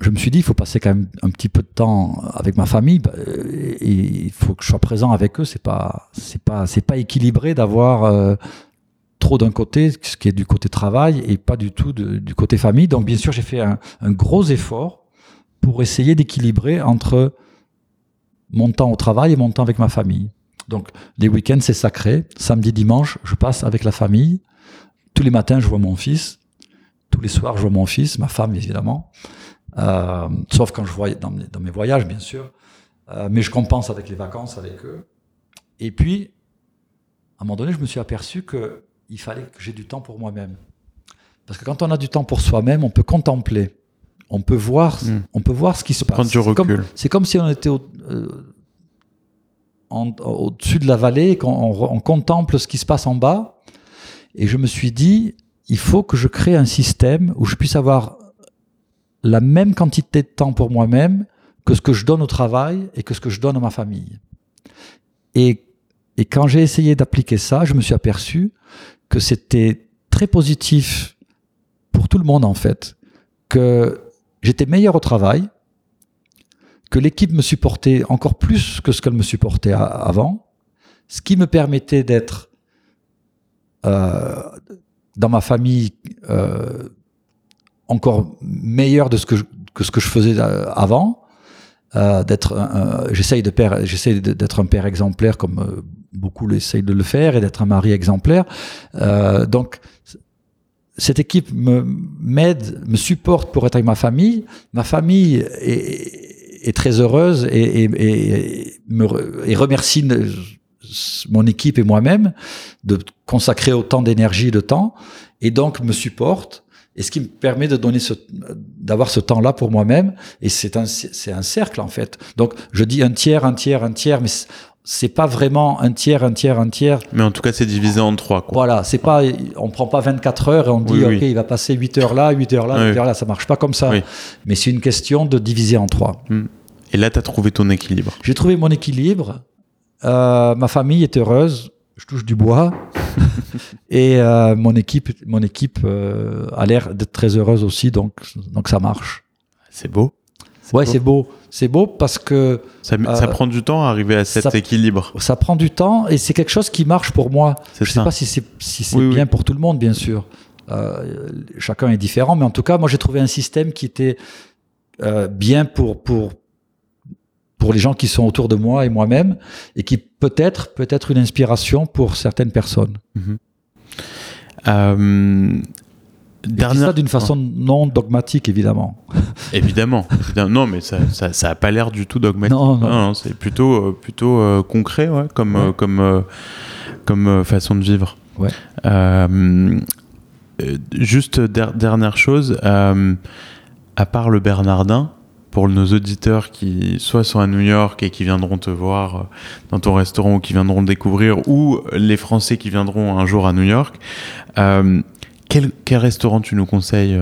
je me suis dit, il faut passer quand même un petit peu de temps avec ma famille, et il faut que je sois présent avec eux. C'est pas, c'est pas, c'est pas équilibré d'avoir euh, trop d'un côté, ce qui est du côté travail, et pas du tout de, du côté famille. Donc bien sûr, j'ai fait un, un gros effort pour essayer d'équilibrer entre mon temps au travail et mon temps avec ma famille. Donc les week-ends, c'est sacré. Samedi, dimanche, je passe avec la famille. Tous les matins, je vois mon fils. Tous les soirs, je vois mon fils, ma femme, évidemment. Euh, sauf quand je voyais dans, dans mes voyages, bien sûr. Euh, mais je compense avec les vacances, avec eux. Et puis, à un moment donné, je me suis aperçu qu'il fallait que j'ai du temps pour moi-même. Parce que quand on a du temps pour soi-même, on peut contempler. On peut voir, mmh. on peut voir ce qui se passe. Prendre du recul. C'est comme, c'est comme si on était au, euh, en, au-dessus de la vallée et qu'on on, on contemple ce qui se passe en bas. Et je me suis dit, il faut que je crée un système où je puisse avoir la même quantité de temps pour moi-même que ce que je donne au travail et que ce que je donne à ma famille. Et, et quand j'ai essayé d'appliquer ça, je me suis aperçu que c'était très positif pour tout le monde, en fait, que j'étais meilleur au travail, que l'équipe me supportait encore plus que ce qu'elle me supportait a- avant, ce qui me permettait d'être euh, dans ma famille euh, encore meilleur de ce que je, que ce que je faisais avant, euh, d'être un, un, j'essaye de père, j'essaye d'être un père exemplaire comme euh, beaucoup essayent de le faire et d'être un mari exemplaire. Euh, donc cette équipe me m'aide, me supporte pour être avec ma famille. Ma famille est, est très heureuse et, et, et me et remercie mon équipe et moi-même de consacrer autant d'énergie et de temps, et donc me supporte. Et ce qui me permet de donner ce, d'avoir ce temps-là pour moi-même. Et c'est un, c'est un cercle, en fait. Donc, je dis un tiers, un tiers, un tiers, mais c'est pas vraiment un tiers, un tiers, un tiers. Mais en tout cas, c'est divisé en trois, quoi. Voilà. C'est pas, on prend pas vingt-quatre heures et on dit, oui, OK, oui. Il va passer huit heures là, huit heures là, huit heures là. Ça marche pas comme ça. Oui. Mais c'est une question de diviser en trois. Et là, t'as trouvé ton équilibre. J'ai trouvé mon équilibre. Euh, ma famille est heureuse. Je touche du bois et euh, mon équipe, mon équipe euh, a l'air d'être très heureuse aussi, donc donc ça marche. C'est beau. C'est ouais, beau. c'est beau, c'est beau parce que ça, euh, ça prend du temps à arriver à cet ça, équilibre. Ça prend du temps et c'est quelque chose qui marche pour moi. C'est Je ça. sais pas si c'est si c'est oui, bien oui. pour tout le monde, bien sûr. Euh, chacun est différent, mais en tout cas, moi j'ai trouvé un système qui était euh, bien pour pour. pour les gens qui sont autour de moi et moi-même, et qui peut-être peut être une inspiration pour certaines personnes. Mmh. Euh, dernière... Je dis ça d'une façon non dogmatique, évidemment. Évidemment. évidemment. Non, mais ça, ça, ça a pas l'air du tout dogmatique. Non, non. Non, c'est plutôt, plutôt euh, concret, ouais, comme, ouais. Euh, comme, euh, comme euh, façon de vivre. Ouais. Euh, juste der- dernière chose, euh, à part le Bernardin, pour nos auditeurs qui soit sont à New York et qui viendront te voir dans ton restaurant ou qui viendront découvrir, ou les Français qui viendront un jour à New York, euh, quel, quel restaurant tu nous conseilles?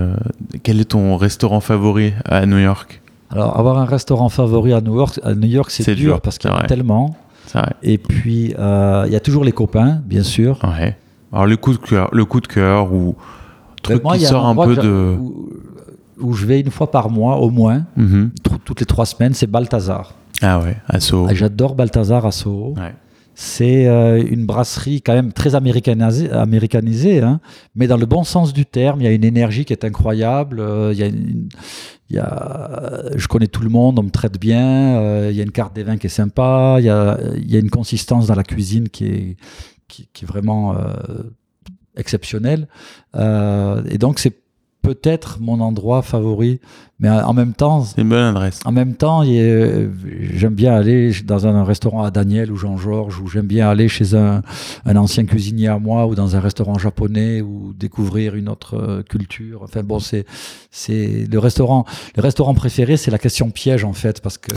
Quel est ton restaurant favori à New York? Alors, avoir un restaurant favori à New York, à New York c'est, c'est dur, dur parce qu'il y en a tellement. C'est vrai. Et puis, il euh, y a toujours les copains, bien sûr. Ouais. Alors, le coup de cœur, le coup de cœur ou truc moi, qui sort un, un peu de... Où... où je vais une fois par mois, au moins, mm-hmm. t- toutes les trois semaines, c'est Balthazar. Ah ouais, à Soho. Ah, j'adore Balthazar à Soho. Ouais. C'est euh, une brasserie quand même très américanisée, américanisée hein, mais dans le bon sens du terme. Il y a une énergie qui est incroyable. Euh, y a une, y a, je connais tout le monde, on me traite bien. Euh, il y a une carte des vins qui est sympa. Il y a, y a une consistance dans la cuisine qui est, qui, qui est vraiment euh, exceptionnelle. Euh, et donc, c'est peut-être mon endroit favori, mais en même temps, c'est une bonne adresse. En même temps, est, j'aime bien aller dans un restaurant à Daniel ou Jean-Georges, ou j'aime bien aller chez un, un ancien cuisinier à moi, ou dans un restaurant japonais, ou découvrir une autre culture. Enfin bon, c'est c'est le restaurant, le restaurant préféré, c'est la question piège en fait, parce que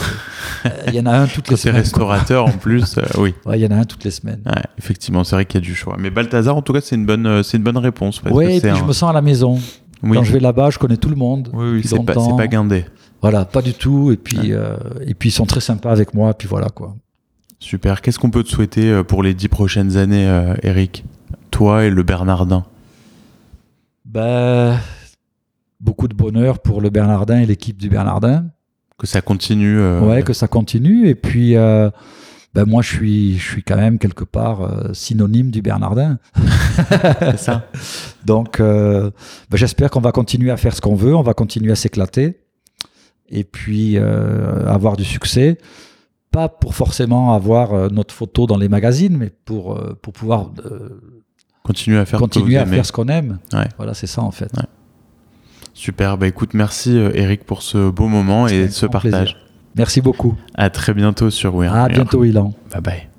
il y en a un toutes les semaines. C'est restaurateur en plus, euh, oui. Ouais, il y en a un toutes les semaines. Ouais, effectivement, c'est vrai qu'il y a du choix. Mais Balthazar, en tout cas, c'est une bonne, c'est une bonne réponse. Oui, et puis un... je me sens à la maison. Oui. Quand je vais là-bas, je connais tout le monde. Oui, oui, c'est pas, c'est pas guindé. Voilà, pas du tout. Et puis, ouais. euh, et puis, ils sont très sympas avec moi. Et puis voilà quoi. Super. Qu'est-ce qu'on peut te souhaiter pour les dix prochaines années, euh, Eric ? Toi et le Bernardin. Ben, beaucoup de bonheur pour le Bernardin et l'équipe du Bernardin. Que ça continue. Euh... Ouais, que ça continue. Et puis. Euh, Ben moi, je suis, je suis quand même quelque part euh, synonyme du Bernardin. C'est ça. Donc, euh, ben j'espère qu'on va continuer à faire ce qu'on veut, on va continuer à s'éclater et puis euh, avoir du succès. Pas pour forcément avoir euh, notre photo dans les magazines, mais pour, euh, pour pouvoir euh, continuer à faire, continuer à faire ce qu'on aime. Ouais. Voilà, c'est ça en fait. Ouais. Super. Ben écoute, merci Eric pour ce beau moment et ce partage. Plaisir. Merci beaucoup. À très bientôt sur We Are New York. À bientôt, Ilan. Bye bye.